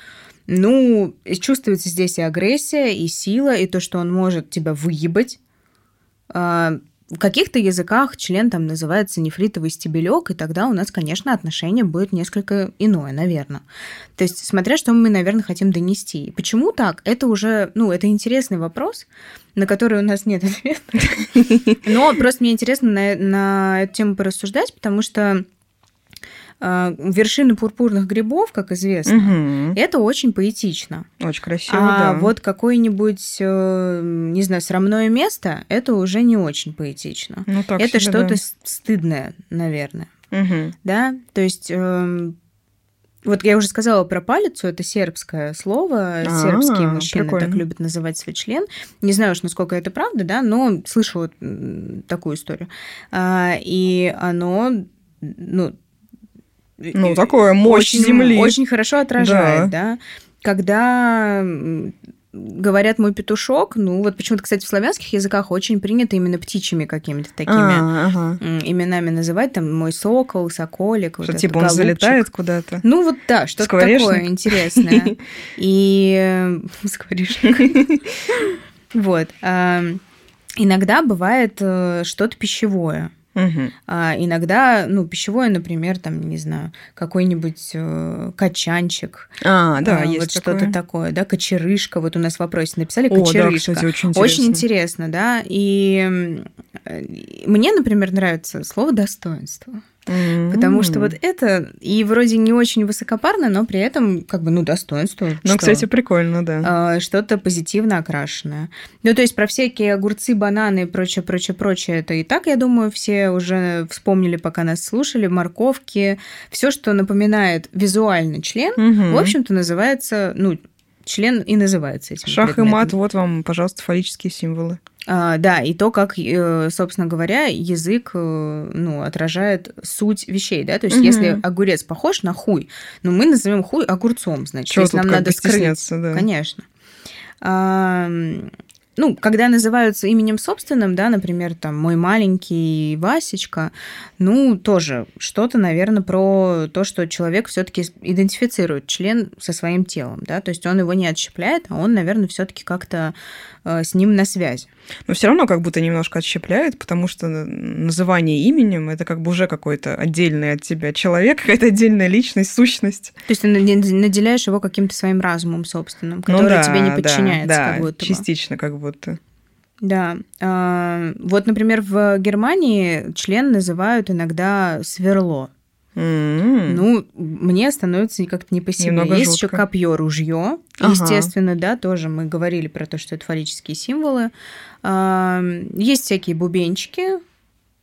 ну, чувствуется здесь и агрессия, и сила, и то, что он может тебя выебать. В каких-то языках член там называется нефритовый стебелек, и тогда у нас, конечно, отношение будет несколько иное, наверное. То есть, смотря что мы, наверное, хотим донести. Почему так? Это уже, ну, это интересный вопрос, на который у нас нет ответа. Но просто мне интересно на, на эту тему порассуждать, потому что вершины пурпурных грибов, как известно, угу. это очень поэтично. Очень красиво, а да. вот какое-нибудь, не знаю, срамное место, это уже не очень поэтично. Ну, так это всегда, что-то да. стыдное, наверное. Угу. Да? То есть... Вот я уже сказала про палицу, это сербское слово, А-а-а, сербские мужчины прикольно. Так любят называть свой член. Не знаю уж, насколько это правда, да, но слышала такую историю. И оно... ну Ну, такое, мощь очень, земли. Очень хорошо отражает, да. да. Когда говорят «мой петушок», ну, вот почему-то, кстати, в славянских языках очень принято именно птичьими какими-то такими а, ага. именами называть, там, «мой сокол», «соколик». Что, вот типа он залетает куда-то? Ну, вот да, что-то такое интересное. И... Скворечник. Вот. Иногда бывает что-то пищевое. Угу. А иногда, ну, пищевое, например, там, не знаю, какой-нибудь э, качанчик. А, да, а, есть вот такое. Что-то такое, да, кочерышка. Вот у нас в вопросе написали кочерышка. О, да, кстати, очень интересно. Очень интересно, да. И мне, например, нравится слово «достоинство». Потому mm-hmm. что вот это, и вроде не очень высокопарно, но при этом как бы, ну, достоинство. Ну, что? Кстати, прикольно, да. Что-то позитивно окрашенное. Ну, то есть про всякие огурцы, бананы и прочее, прочее, прочее, это и так, я думаю, все уже вспомнили, пока нас слушали, морковки, все, что напоминает визуально член, mm-hmm. в общем-то, называется, ну, член и называется этим Шах предметом. И мат, вот вам, пожалуйста, фаллические символы. Да, и то, как, собственно говоря, язык, ну, отражает суть вещей, да, то есть, угу. если огурец похож на хуй, ну, мы назовем хуй огурцом, значит, что если нам надо скрыть, да. конечно. А, ну, когда называются именем собственным, да, например, там, мой маленький Васечка, ну, тоже что-то, наверное, про то, что человек все-таки идентифицирует член со своим телом, да, то есть он его не отщепляет, а он, наверное, все-таки как-то с ним на связи. Но все равно как будто немножко отщепляет, потому что называние именем – это как бы уже какой-то отдельный от тебя человек, какая-то отдельная личность, сущность. То есть ты наделяешь его каким-то своим разумом собственным, который ну да, тебе не подчиняется да, как будто. Да, частично как будто. Да. Вот, например, в Германии член называют иногда сверло. Mm-hmm. Ну, мне становится как-то не по себе. Немного Есть жутко. Еще копье, ружье, ага. естественно, да, тоже мы говорили про то, что это фаллические символы. Есть всякие бубенчики,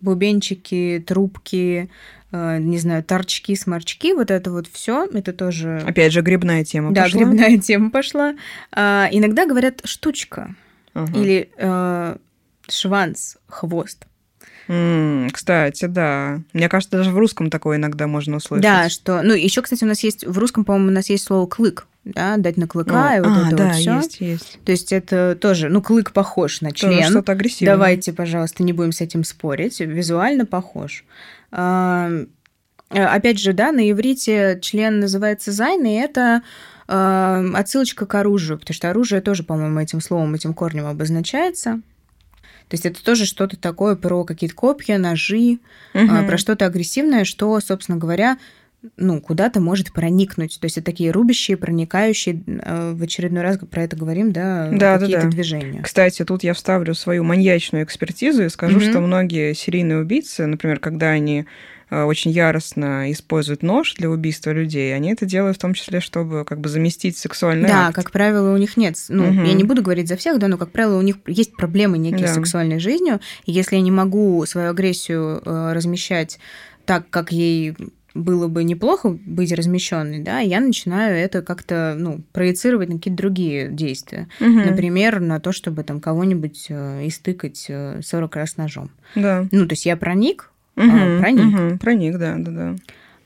бубенчики, трубки, не знаю, торчки, сморчки, вот это вот все, это тоже. Опять же грибная тема. Да, пошла. грибная тема пошла. Иногда говорят штучка ага. или э, шванс, хвост. Кстати, да. Мне кажется, даже в русском такое иногда можно услышать. Да, что... Ну, еще, кстати, у нас есть... В русском, по-моему, у нас есть слово «клык». Да, дать на клыка а, и вот а, это да, вот всё. Да, есть, есть. То есть это тоже... Ну, клык похож на член. Тоже что-то агрессивное. Давайте, пожалуйста, не будем с этим спорить. Визуально похож. Опять же, да, на иврите член называется «зайн», и это... отсылочка к оружию, потому что оружие тоже, по-моему, этим словом, этим корнем обозначается. То есть это тоже что-то такое про какие-то копья, ножи, угу. про что-то агрессивное, что, собственно говоря, ну, куда-то может проникнуть. То есть это такие рубящие, проникающие, в очередной раз про это говорим, да, да какие-то да, да. движения. Кстати, тут я вставлю свою маньячную экспертизу и скажу, угу. что многие серийные убийцы, например, когда они очень яростно используют нож для убийства людей, они это делают в том числе, чтобы как бы заместить сексуальный да, акт. Да, как правило, у них нет... Ну, угу. я не буду говорить за всех, да, но, как правило, у них есть проблемы некие да. с сексуальной жизнью, и если я не могу свою агрессию размещать так, как ей... было бы неплохо быть размещенной, да, я начинаю это как-то, ну, проецировать на какие-то другие действия. Угу. Например, на то, чтобы там кого-нибудь истыкать сорок раз ножом. Да. Ну, то есть я проник, угу, а, проник. Угу, проник, да, да, да.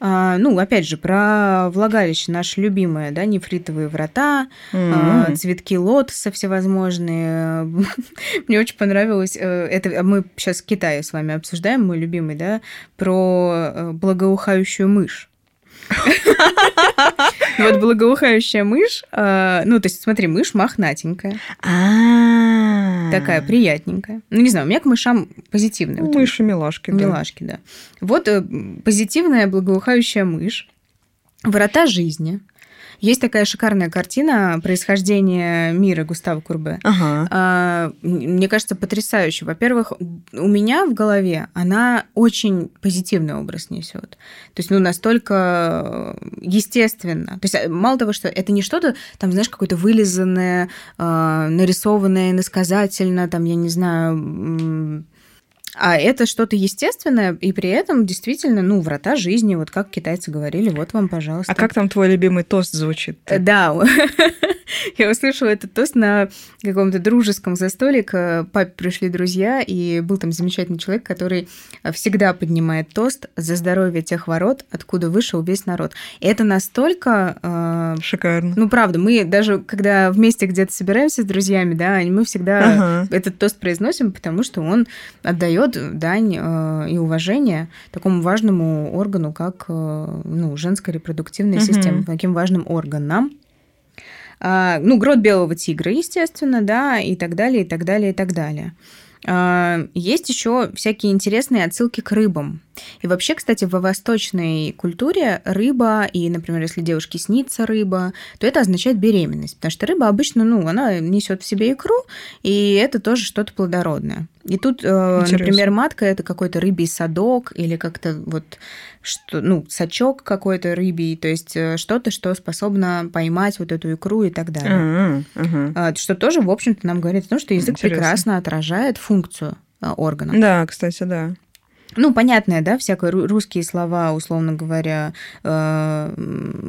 А, ну, опять же, про влагалище наше любимое, да, нефритовые врата, mm-hmm. а, цветки лотоса всевозможные. Мне очень понравилось, это мы сейчас в Китае с вами обсуждаем, мой любимый, да, про благоухающую мышь. Вот благоухающая мышь, ну, то есть, смотри, мышь мохнатенькая. А-а-а. Mm. Такая приятненькая. Ну, не знаю, у меня к мышам позитивная. Вот мыши, милашки. Милашки, да. да. Вот позитивная благоухающая мышь. Врата жизни. Есть такая шикарная картина «Происхождение мира» Густава Курбе. Ага. Мне кажется, потрясающе. Во-первых, у меня в голове она очень позитивный образ несет. То есть, ну, настолько естественно. То есть, мало того, что это не что-то, там, знаешь, какое-то вылизанное, нарисованное, иносказательно, там, я не знаю... А это что-то естественное, и при этом действительно, ну, врата жизни, вот как китайцы говорили, вот вам, пожалуйста. А как там твой любимый тост звучит? Да, я услышала этот тост на каком-то дружеском застолье, к папе пришли друзья, и был там замечательный человек, который всегда поднимает тост за здоровье тех ворот, откуда вышел весь народ. И это настолько... Шикарно. Ну, правда, мы даже, когда вместе где-то собираемся с друзьями, да, мы всегда ага. этот тост произносим, потому что он отдаёт дань э, и уважение такому важному органу, как э, ну, женская репродуктивная mm-hmm. система, таким важным органам. А, ну, грот белого тигра, естественно, да, и так далее, и так далее, и так далее. А, есть еще всякие интересные отсылки к рыбам. И вообще, кстати, во восточной культуре рыба, и, например, если девушке снится рыба, то это означает беременность, потому что рыба обычно, ну, она несет в себе икру, и это тоже что-то плодородное. И тут, Интересно. Например, матка – это какой-то рыбий садок или как-то вот, что, ну, сачок какой-то рыбий, то есть что-то, что способно поймать вот эту икру и так далее. А-а-а, ага. Что тоже, в общем-то, нам говорит о том, что язык Интересно. Прекрасно отражает функцию органа. Да, кстати, да. Ну, понятное, да, всякие русские слова, условно говоря, э,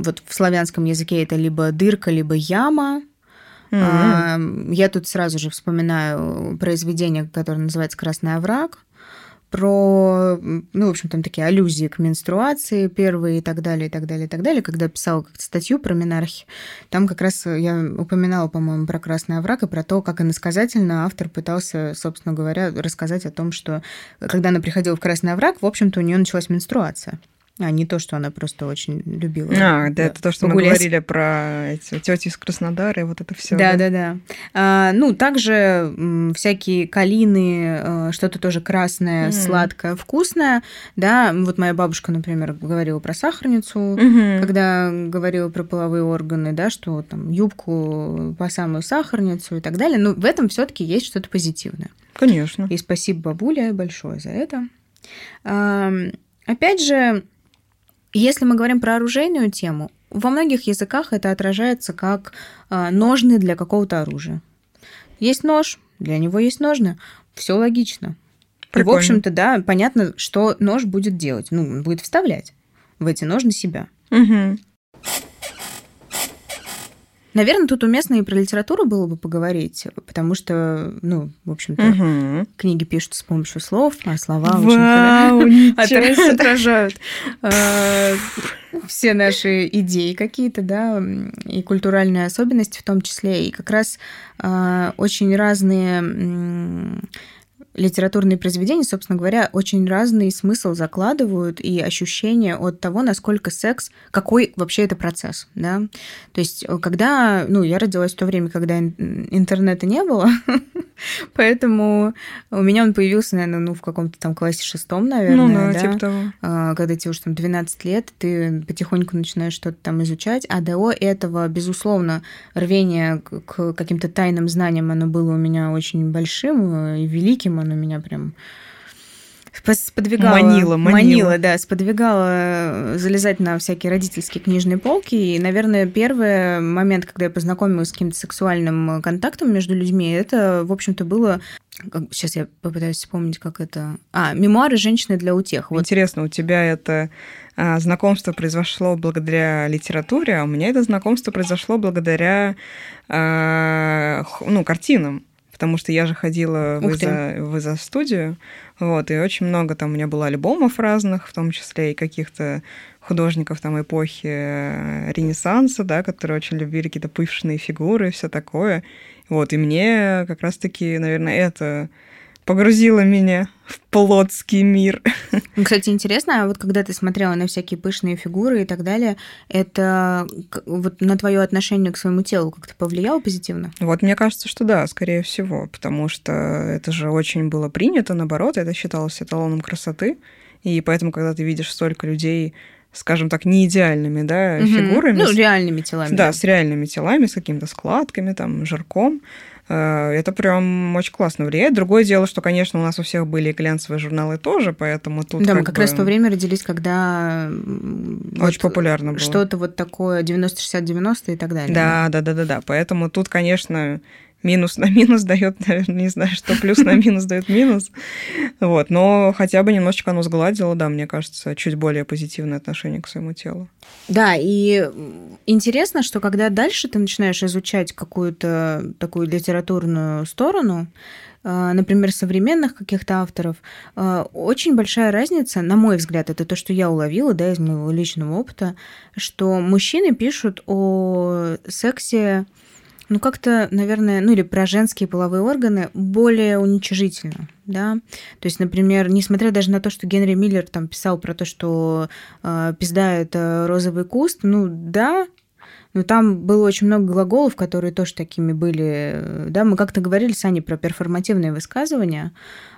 вот в славянском языке это либо дырка, либо яма. Mm-hmm. Э, я тут сразу же вспоминаю произведение, которое называется «Красный овраг», про, ну, в общем, там такие аллюзии к менструации первые и так далее, и так далее, и так далее. Когда писала как-то статью про менархи, там как раз я упоминала, по-моему, про «Красный овраг» и про то, как иносказательно автор пытался, собственно говоря, рассказать о том, что когда она приходила в «Красный овраг», в общем-то, у нее началась менструация. А не то, что она просто очень любила. А, да, это то, что погулять. Мы говорили про эти тети из Краснодара и вот это все. Да, да, да. да. А, ну, также всякие калины, что-то тоже красное, mm. сладкое, вкусное. Да, вот моя бабушка, например, говорила про сахарницу, mm-hmm. когда говорила про половые органы, да, что там юбку по самую сахарницу и так далее. Но в этом все-таки есть что-то позитивное. Конечно. И спасибо, бабуля, большое за это. А, опять же, если мы говорим про оружейную тему, во многих языках это отражается как ножны для какого-то оружия. Есть нож, для него есть ножны, все логично. Прикольно. И, в общем-то, да, понятно, что нож будет делать. Ну, он будет вставлять в эти ножны себя. Угу. Наверное, тут уместно и про литературу было бы поговорить, потому что, ну, в общем-то, угу. книги пишут с помощью слов, а слова Вау, очень хорошо отражают все наши идеи какие-то, да, и культуральные особенности в том числе, и как раз очень разные... литературные произведения, собственно говоря, очень разный смысл закладывают и ощущение от того, насколько секс, какой вообще это процесс, да. То есть, когда, ну, я родилась в то время, когда интернета не было, поэтому у меня он появился, наверное, ну, в каком-то там классе шестом, наверное, ну, да, типа того. Когда тебе уже там двенадцать лет, ты потихоньку начинаешь что-то там изучать, а до этого, безусловно, рвение к каким-то тайным знаниям, оно было у меня очень большим и великим, она меня прям сподвигала... Манила, манила. Манила, да, сподвигала залезать на всякие родительские книжные полки. И, наверное, первый момент, когда я познакомилась с каким-то сексуальным контактом между людьми, это, в общем-то, было... Сейчас я попытаюсь вспомнить, как это... А, «Мемуары женщины для утех». Вот. Интересно, у тебя это знакомство произошло благодаря литературе, а у меня это знакомство произошло благодаря ну, картинам. Потому что я же ходила в, изо, в изо-студию, вот, и очень много там у меня было альбомов разных, в том числе и каких-то художников там эпохи Ренессанса, да, которые очень любили какие-то пышные фигуры и все такое. Вот, и мне как раз-таки, наверное, это погрузила меня в плотский мир. Ну, кстати, интересно, а вот когда ты смотрела на всякие пышные фигуры и так далее, это вот на твое отношение к своему телу как-то повлияло позитивно? Вот мне кажется, что да, скорее всего, потому что это же очень было принято, наоборот, это считалось эталоном красоты, и поэтому, когда ты видишь столько людей, скажем так, не идеальными, да, угу. фигурами. Ну, с реальными телами. Да, да, с реальными телами, с какими-то складками, там, жирком. Это прям очень классно влияет. Другое дело, что, конечно, у нас у всех были глянцевые журналы тоже, поэтому тут... Да, как мы как бы... раз в то время родились, когда... Очень вот популярно было. Что-то вот такое девяносто шестьдесят девяносто и так далее. Да, да, да, да, да. Поэтому тут, конечно... Минус на минус дает, наверное, не знаю, что плюс на минус дает минус. Вот. Но хотя бы немножечко оно сгладило, да, мне кажется, чуть более позитивное отношение к своему телу. Да, и интересно, что когда дальше ты начинаешь изучать какую-то такую литературную сторону, например, современных каких-то авторов, очень большая разница, на мой взгляд, это то, что я уловила, да, из моего личного опыта, что мужчины пишут о сексе, ну, как-то, наверное, ну, или про женские половые органы более уничижительно, да. То есть, например, несмотря даже на то, что Генри Миллер там писал про то, что э, пизда – это розовый куст, ну, да, но там было очень много глаголов, которые тоже такими были, да. Мы как-то говорили с Аней про перформативные высказывания,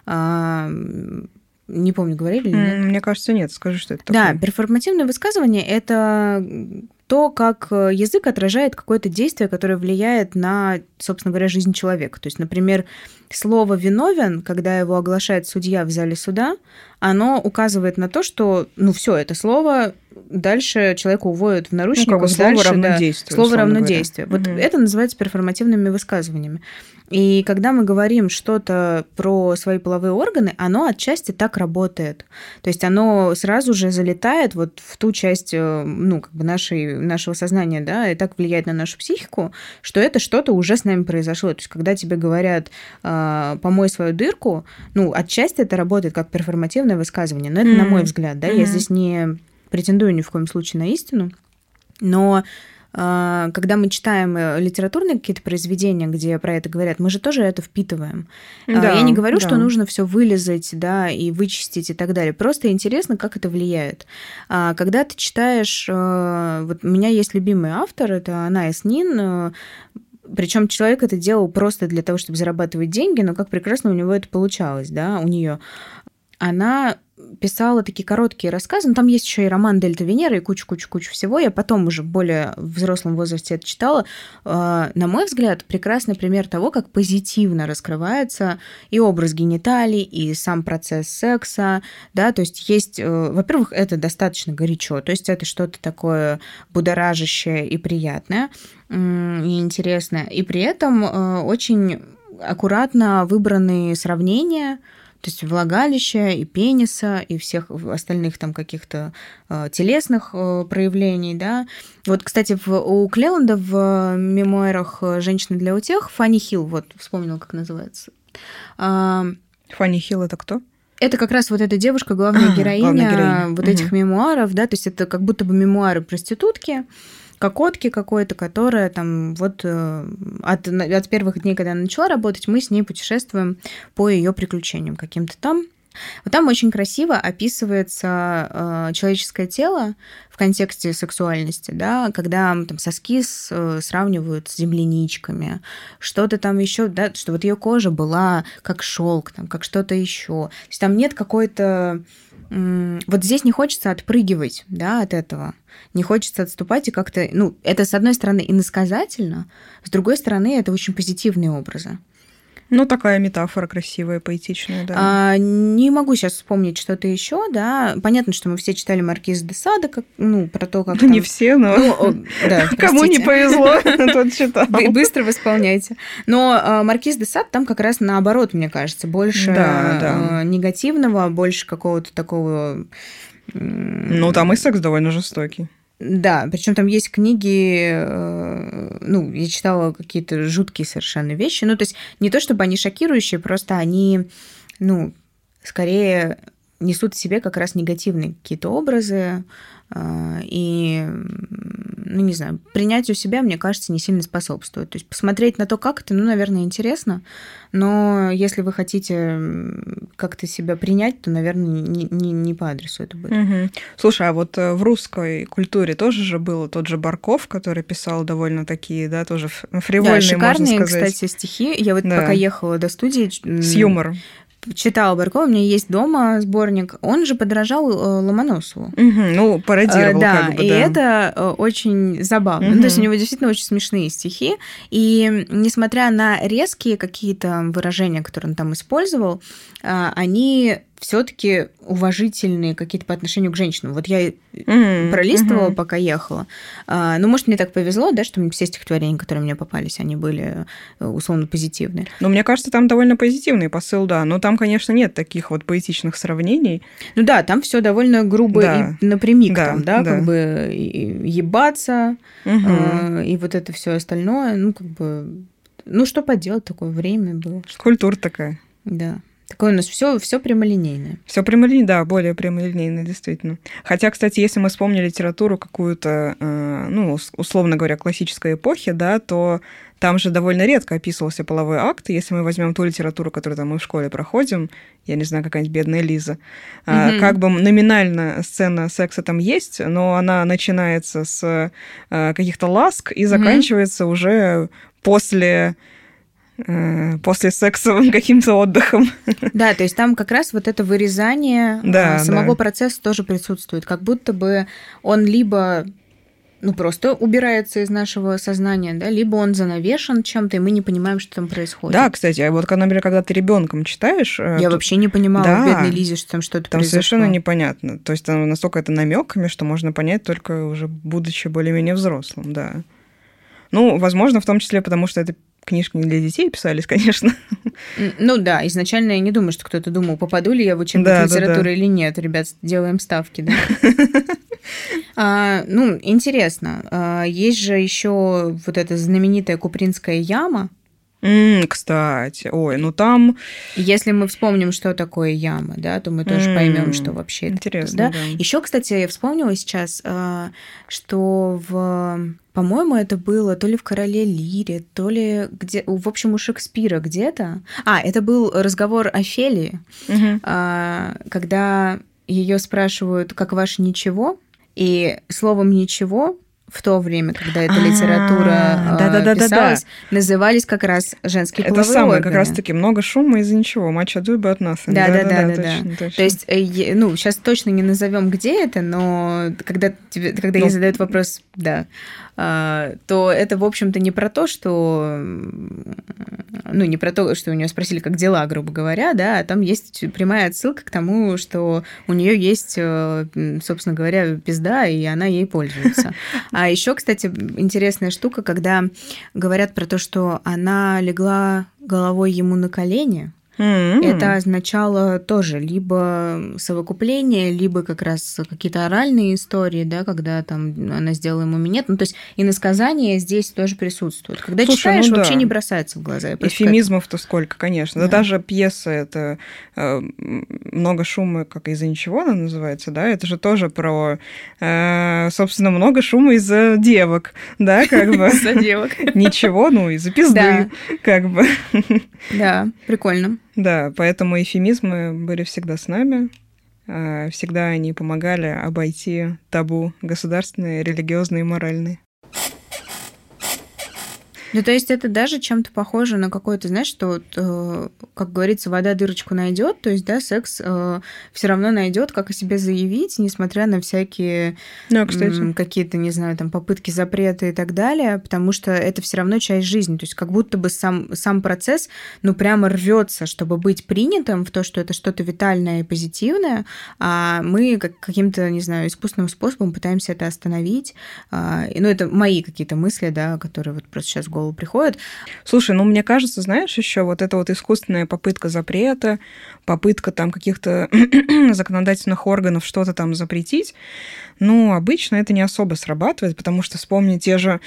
э, не помню, говорили или нет? Мне кажется, нет. Скажи, что это такое. Да, перформативное высказывание – это то, как язык отражает какое-то действие, которое влияет на, собственно говоря, жизнь человека. То есть, например, слово «виновен», когда его оглашает судья в зале суда, оно указывает на то, что, ну, все это слово дальше человека уводят в наручниках. Ну, слово дальше, равно да, действию. Слово равно говоря. действию. Вот угу. это называется перформативными высказываниями. И когда мы говорим что-то про свои половые органы, оно отчасти так работает. То есть оно сразу же залетает вот в ту часть, ну, как бы нашей, нашего сознания, да, и так влияет на нашу психику, что это что-то уже с нами произошло. То есть когда тебе говорят «помой свою дырку», ну, отчасти это работает как перформативное высказывание. Но это mm-hmm. на мой взгляд, да, mm-hmm. я здесь не претендую ни в коем случае на истину, но... когда мы читаем литературные какие-то произведения, где про это говорят, мы же тоже это впитываем. Да, я не говорю, да. что нужно все вылезать, да, и вычистить и так далее. Просто интересно, как это влияет. Когда ты читаешь... Вот у меня есть любимый автор, это Анаис Нин. Причем человек это делал просто для того, чтобы зарабатывать деньги, но как прекрасно у него это получалось, да, у нее. Она... писала такие короткие рассказы. Ну, там есть еще и роман «Дельта Венеры» и куча-куча-куча всего. Я потом уже в более взрослом возрасте это читала. На мой взгляд, прекрасный пример того, как позитивно раскрывается и образ гениталий, и сам процесс секса. Да? То есть есть... Во-первых, это достаточно горячо. То есть это что-то такое будоражащее и приятное, и интересное. И при этом очень аккуратно выбраны сравнения, то есть влагалища и пениса, и всех остальных там каких-то э, телесных э, проявлений, да. Вот, кстати, в, у Клелланда в мемуарах «Женщина для утех» Фанни Хилл, вот, вспомнила, как называется. А... Фанни Хилл – это кто? Это как раз вот эта девушка, главная героиня, главная героиня. вот угу. этих мемуаров, да, то есть это как будто бы мемуары проститутки, кокотки какой-то, которая там вот от, от первых дней, когда она начала работать, мы с ней путешествуем по ее приключениям каким-то там. Вот там очень красиво описывается э, человеческое тело в контексте сексуальности, да, когда там соски с, э, сравнивают с земляничками, что-то там еще, да, что вот ее кожа была как шелк, там, как что-то еще. То есть там нет какой-то... Э, вот здесь не хочется отпрыгивать, да, от этого, не хочется отступать и как-то... Ну, это, с одной стороны, иносказательно, с другой стороны, это очень позитивные образы. Ну, такая метафора красивая, поэтичная, да. А, не могу сейчас вспомнить что-то еще, да. Понятно, что мы все читали «Маркиза де Сада», как, ну, про то, как... Ну, там... не все, но... Ну, о, да, кому не повезло, тот читал. Вы быстро восполняйте. Но «Маркиз де Сад» там как раз наоборот, мне кажется, больше да, да. негативного, больше какого-то такого... Ну, там и секс довольно жестокий. Да, причем там есть книги, ну, я читала какие-то жуткие совершенно вещи. Ну, то есть не то чтобы они шокирующие, просто они, ну, скорее несут в себе как раз негативные какие-то образы. И, ну, не знаю, принятию себя, мне кажется, не сильно способствует. То есть посмотреть на то, как это, ну, наверное, интересно, но если вы хотите как-то себя принять, то, наверное, не, не, не по адресу это будет. Угу. Слушай, а вот в русской культуре тоже же был тот же Барков, который писал довольно такие, да, тоже фривольные, да, шикарные, можно сказать. Кстати, стихи. Я вот да. пока ехала до студии... С юмором. Читала Баркова, у меня есть дома сборник. Он же подражал Ломоносову. Угу, ну, пародировал, да, как бы, и да. и это очень забавно. Угу. Ну, то есть у него действительно очень смешные стихи. И несмотря на резкие какие-то выражения, которые он там использовал, они все-таки уважительные какие-то по отношению к женщинам. Вот я mm-hmm. пролистывала, mm-hmm. пока ехала. А, ну, может, мне так повезло, да, что все стихотворения, которые мне попались, они были условно позитивные. Ну, мне кажется, там довольно позитивный посыл, да. Но там, конечно, нет таких вот поэтичных сравнений. Ну да, там все довольно грубо да. и напрямик, да, там, да, да, как бы ебаться mm-hmm. э, и вот это все остальное. Ну, как бы, ну, что поделать, такое время было. Культура такая. Да. Такое у нас все, все прямолинейное. Все прямолинейное, да, более прямолинейное, действительно. Хотя, кстати, если мы вспомним литературу какую-то, ну, условно говоря, классической эпохи, да, то там же довольно редко описывался половой акт. Если мы возьмем ту литературу, которую там мы в школе проходим, я не знаю, какая-нибудь «Бедная Лиза», mm-hmm. как бы номинально сцена секса там есть, но она начинается с каких-то ласк и заканчивается mm-hmm. уже после... после секса каким-то отдыхом. Да, то есть там как раз вот это вырезание да, самого да. процесса тоже присутствует, как будто бы он либо ну, просто убирается из нашего сознания, да, либо он занавешен чем-то, и мы не понимаем, что там происходит. Да, кстати, а вот, например, когда ты ребенком читаешь... Я тут... вообще не понимала да, в «Бедной Лизе», что там что-то там произошло. Там совершенно непонятно. То есть там настолько это намеками, что можно понять только уже будучи более-менее взрослым, да. Ну, возможно, в том числе потому, что это книжки не для детей писались, конечно. Ну да, изначально я не думаю, что кто-то думал, попаду ли я в учебник да, литературы да, да. или нет. Ребят, делаем ставки, да. а, ну, интересно. А, есть же еще вот эта знаменитая Купринская яма. Mm, кстати, ой, ну там... Если мы вспомним, что такое яма, да, то мы тоже mm, поймем, что вообще это. Интересно, да? да. Еще, кстати, я вспомнила сейчас, что в... По-моему, это было то ли в «Короле Лире», то ли где... В общем, у Шекспира где-то. А, это был разговор Офелии, mm-hmm. когда ее спрашивают, как ваше «ничего», и словом «ничего» в то время, когда эта литература да, да, да, писалась, да, да. назывались как раз женские половые органы. Это самое, как раз-таки, много шума из-за ничего. Much ado about nothing. Да-да-да. То есть, ну, сейчас точно не назовем, где это, но когда тебе, когда ну, ей задают вопрос, да, то это, в общем-то, не про то, что... Ну, не про то, что у нее спросили, как дела, грубо говоря, да, а там есть прямая отсылка к тому, что у нее есть, собственно говоря, пизда, и она ей пользуется. А еще, кстати, интересная штука, когда говорят про то, что она легла головой ему на колени, mm-hmm. это означало тоже либо совокупление, либо как раз какие-то оральные истории, да, когда там она сделала ему минет. Ну, то есть иносказания здесь тоже присутствуют. Когда Слушай, читаешь, ну, вообще да. не бросается в глаза. Эвфемизмов-то сколько, конечно. Да. да даже пьеса, это э, «Много шума, как из-за ничего» она называется, да, это же тоже про, э, собственно, много шума из-за девок, да, как бы. Из-за девок. Ничего, ну, из-за пизды, как бы. Да, прикольно. Да, поэтому эвфемизмы были всегда с нами. Всегда они помогали обойти табу государственные, религиозные и моральные. Ну, то есть это даже чем-то похоже на какое-то, знаешь, что, вот, э, как говорится, вода дырочку найдет, то есть, да, секс э, все равно найдет, как о себе заявить, несмотря на всякие ну, м, какие-то, не знаю, там попытки запрета и так далее, потому что это все равно часть жизни, то есть как будто бы сам, сам процесс, ну, прямо рвется, чтобы быть принятым в то, что это что-то витальное и позитивное, а мы как, каким-то, не знаю, искусственным способом пытаемся это остановить. Э, ну, это мои какие-то мысли, да, которые вот просто сейчас в голову приходит. Слушай, ну, мне кажется, знаешь, еще вот эта вот искусственная попытка запрета, попытка там каких-то законодательных органов что-то там запретить, ну, обычно это не особо срабатывает, потому что вспомни те же...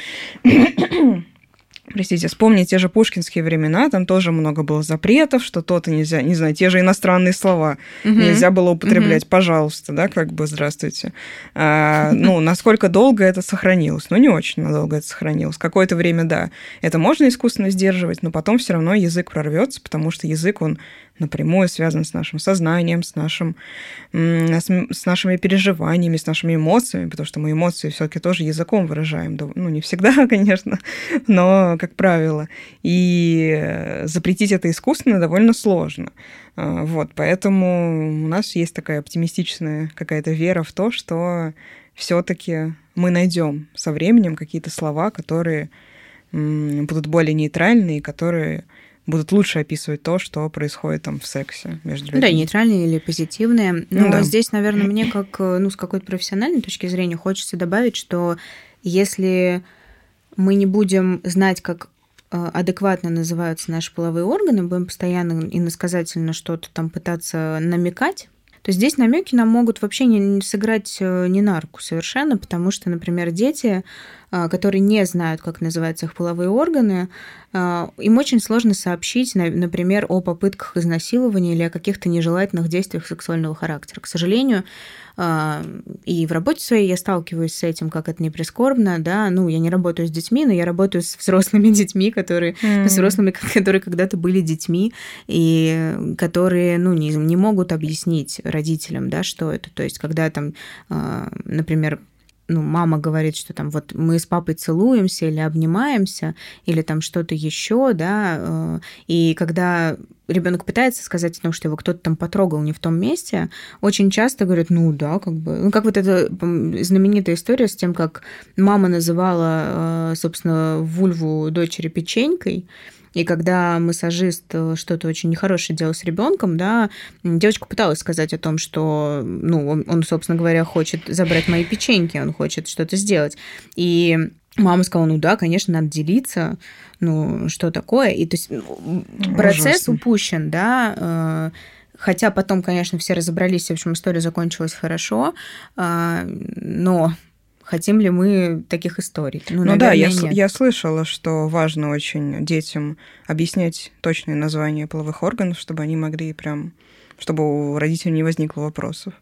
Простите, вспомни те же пушкинские времена, там тоже много было запретов, что то-то нельзя, не знаю, те же иностранные слова uh-huh. нельзя было употреблять, uh-huh. пожалуйста, да, как бы здравствуйте. А, ну, насколько долго это сохранилось? Ну, не очень надолго это сохранилось. Какое-то время, да, это можно искусственно сдерживать, но потом все равно язык прорвется, потому что язык, он напрямую связан с нашим сознанием, с, нашим, с нашими переживаниями, с нашими эмоциями, потому что мы эмоции все-таки тоже языком выражаем. Ну, не всегда, конечно, но, как правило. И запретить это искусственно довольно сложно. Вот, поэтому у нас есть такая оптимистичная какая-то вера в то, что все-таки мы найдем со временем какие-то слова, которые будут более нейтральные, которые будут лучше описывать то, что происходит там в сексе между людьми. Да, нейтральные или позитивные. Но да. Здесь, наверное, мне как, ну, с какой-то профессиональной точки зрения хочется добавить, что если мы не будем знать, как адекватно называются наши половые органы, будем постоянно иносказательно что-то там пытаться намекать, то здесь намеки нам могут вообще не сыграть ни на руку совершенно, потому что, например, дети, которые не знают, как называются их половые органы, им очень сложно сообщить, например, о попытках изнасилования или о каких-то нежелательных действиях сексуального характера. К сожалению, и в работе своей я сталкиваюсь с этим, как это не прискорбно, да, ну, я не работаю с детьми, но я работаю с взрослыми детьми, которые, mm-hmm. с взрослыми, которые когда-то были детьми, и которые, ну, не, не могут объяснить родителям, да, что это. То есть, когда там, например, ну, мама говорит, что там вот мы с папой целуемся или обнимаемся, или там что-то еще, да, и когда ребенок пытается сказать, ну, что его кто-то там потрогал не в том месте, очень часто говорят, ну да, как бы, ну, как вот эта знаменитая история с тем, как мама называла, собственно, вульву дочери печенькой. И когда массажист что-то очень нехорошее делал с ребенком, да, девочка пыталась сказать о том, что, ну, он, он, собственно говоря, хочет забрать мои печеньки, он хочет что-то сделать. И мама сказала, ну да, конечно, надо делиться, ну, что такое. И то есть процесс ужасно упущен, да, хотя потом, конечно, все разобрались, в общем, история закончилась хорошо, но... Хотим ли мы таких историй? Ну, ну наверное, да, я, с- я слышала, что важно очень детям объяснять точные названия половых органов, чтобы они могли прям... чтобы у родителей не возникло вопросов.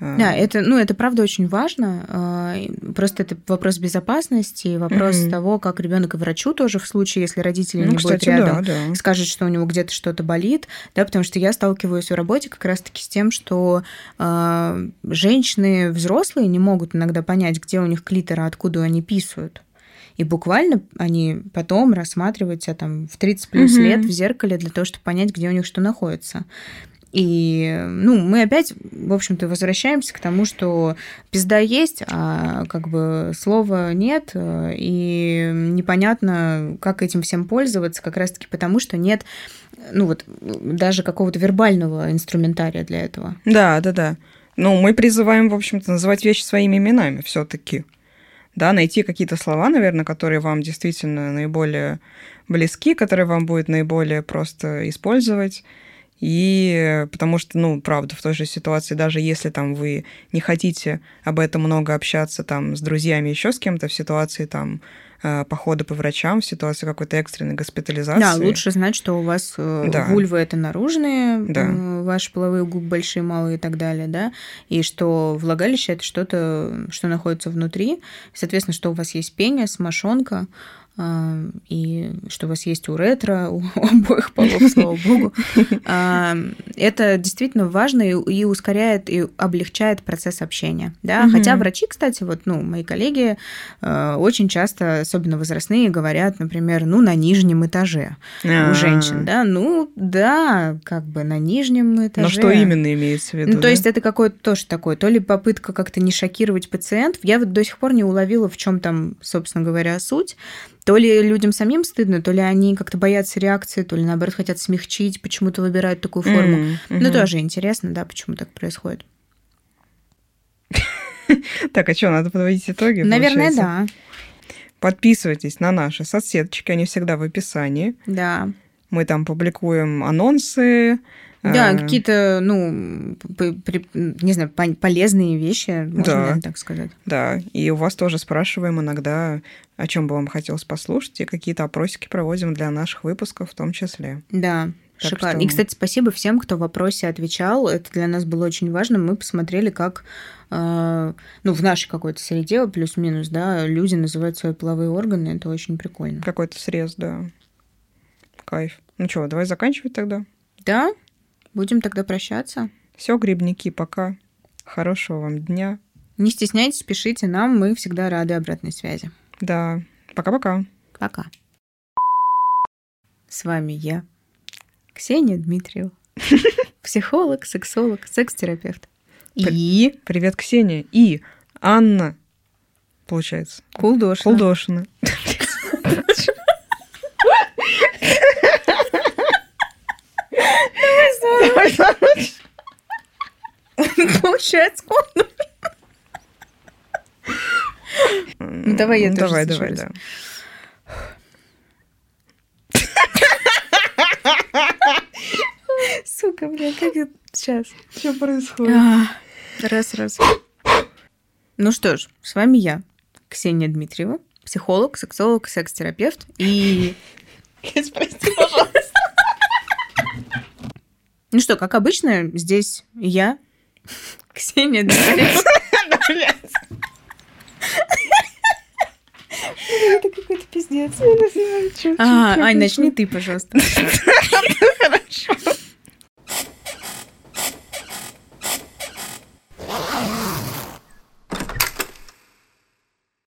Да, это, ну, это правда очень важно. Просто это вопрос безопасности, вопрос mm-hmm. того, как ребенок и врачу тоже в случае, если родители ну, не кстати, будут рядом, да, да. скажут, что у него где-то что-то болит, да, потому что я сталкиваюсь в работе как раз-таки с тем, что э, женщины взрослые не могут иногда понять, где у них клитор, а откуда они писают. И буквально они потом рассматривают себя там в тридцать плюс mm-hmm. лет в зеркале для того, чтобы понять, где у них что находится. И, ну, мы опять, в общем-то, возвращаемся к тому, что пизда есть, а как бы слова нет, и непонятно, как этим всем пользоваться, как раз-таки потому, что нет, ну, вот, даже какого-то вербального инструментария для этого. Да, да, да. Ну, мы призываем, в общем-то, называть вещи своими именами все-таки. Да, найти какие-то слова, наверное, которые вам действительно наиболее близки, которые вам будет наиболее просто использовать. И потому что, ну, правда, в той же ситуации, даже если там вы не хотите об этом много общаться там с друзьями, еще с кем-то, в ситуации там похода по врачам, в ситуации какой-то экстренной госпитализации. Да, лучше знать, что у вас да. вульвы – это наружные, да. ваши половые губы большие, малые и так далее, да, и что влагалище – это что-то, что находится внутри, соответственно, что у вас есть пенис, мошонка, и что у вас есть уретра у обоих полов, слава богу. Это действительно важно и ускоряет, и облегчает процесс общения. Да? Mm-hmm. Хотя врачи, кстати, вот, ну, мои коллеги очень часто, особенно возрастные, говорят, например, ну, на нижнем этаже ah. у женщин. Да? Ну, да, как бы на нижнем этаже. Но что именно имеется в виду? Ну, да? То есть это какое-то тоже такое, то ли попытка как-то не шокировать пациентов. Я вот до сих пор не уловила, в чем там, собственно говоря, суть. То ли людям самим стыдно, то ли они как-то боятся реакции, то ли, наоборот, хотят смягчить, почему-то выбирают такую форму. Mm-hmm. Mm-hmm. Ну, тоже интересно, да, почему так происходит. Так, а что, надо подводить итоги? Наверное, да. Подписывайтесь на наши соцсеточки, они всегда в описании. Да. Мы там публикуем анонсы, Да, а... какие-то, ну, при, не знаю, полезные вещи, можно да. наверное, так сказать. Да, и у вас тоже спрашиваем иногда, о чем бы вам хотелось послушать, и какие-то опросики проводим для наших выпусков в том числе. Да. Так шикарно. Что... И, кстати, спасибо всем, кто в вопросе отвечал. Это для нас было очень важно. Мы посмотрели, как э, ну, в нашей какой-то среде, плюс-минус, да, люди называют свои половые органы. Это очень прикольно. Какой-то срез, да. Кайф. Ну что, давай заканчивать тогда? Да, будем тогда прощаться. Все, грибники, пока. Хорошего вам дня. Не стесняйтесь, пишите нам. Мы всегда рады обратной связи. Да, пока-пока. Пока. С вами я, Ксения Дмитриева, психолог, сексолог, секс-терапевт. И... Привет, Ксения. И Анна, получается. Кулдошина. Кулдошина. Получается, Кулдошина. Давай я тоже слышу. Давай, давай, да. Сука, бля, как это сейчас? Что происходит? Раз, раз. Ну что ж, с вами я, Ксения Дмитриева, психолог, сексолог, секс-терапевт и... Прости, пожалуйста. Ну что, как обычно, здесь я, Ксения Дмитриева. Это какой-то пиздец. Ай, начни ты, пожалуйста. Хорошо.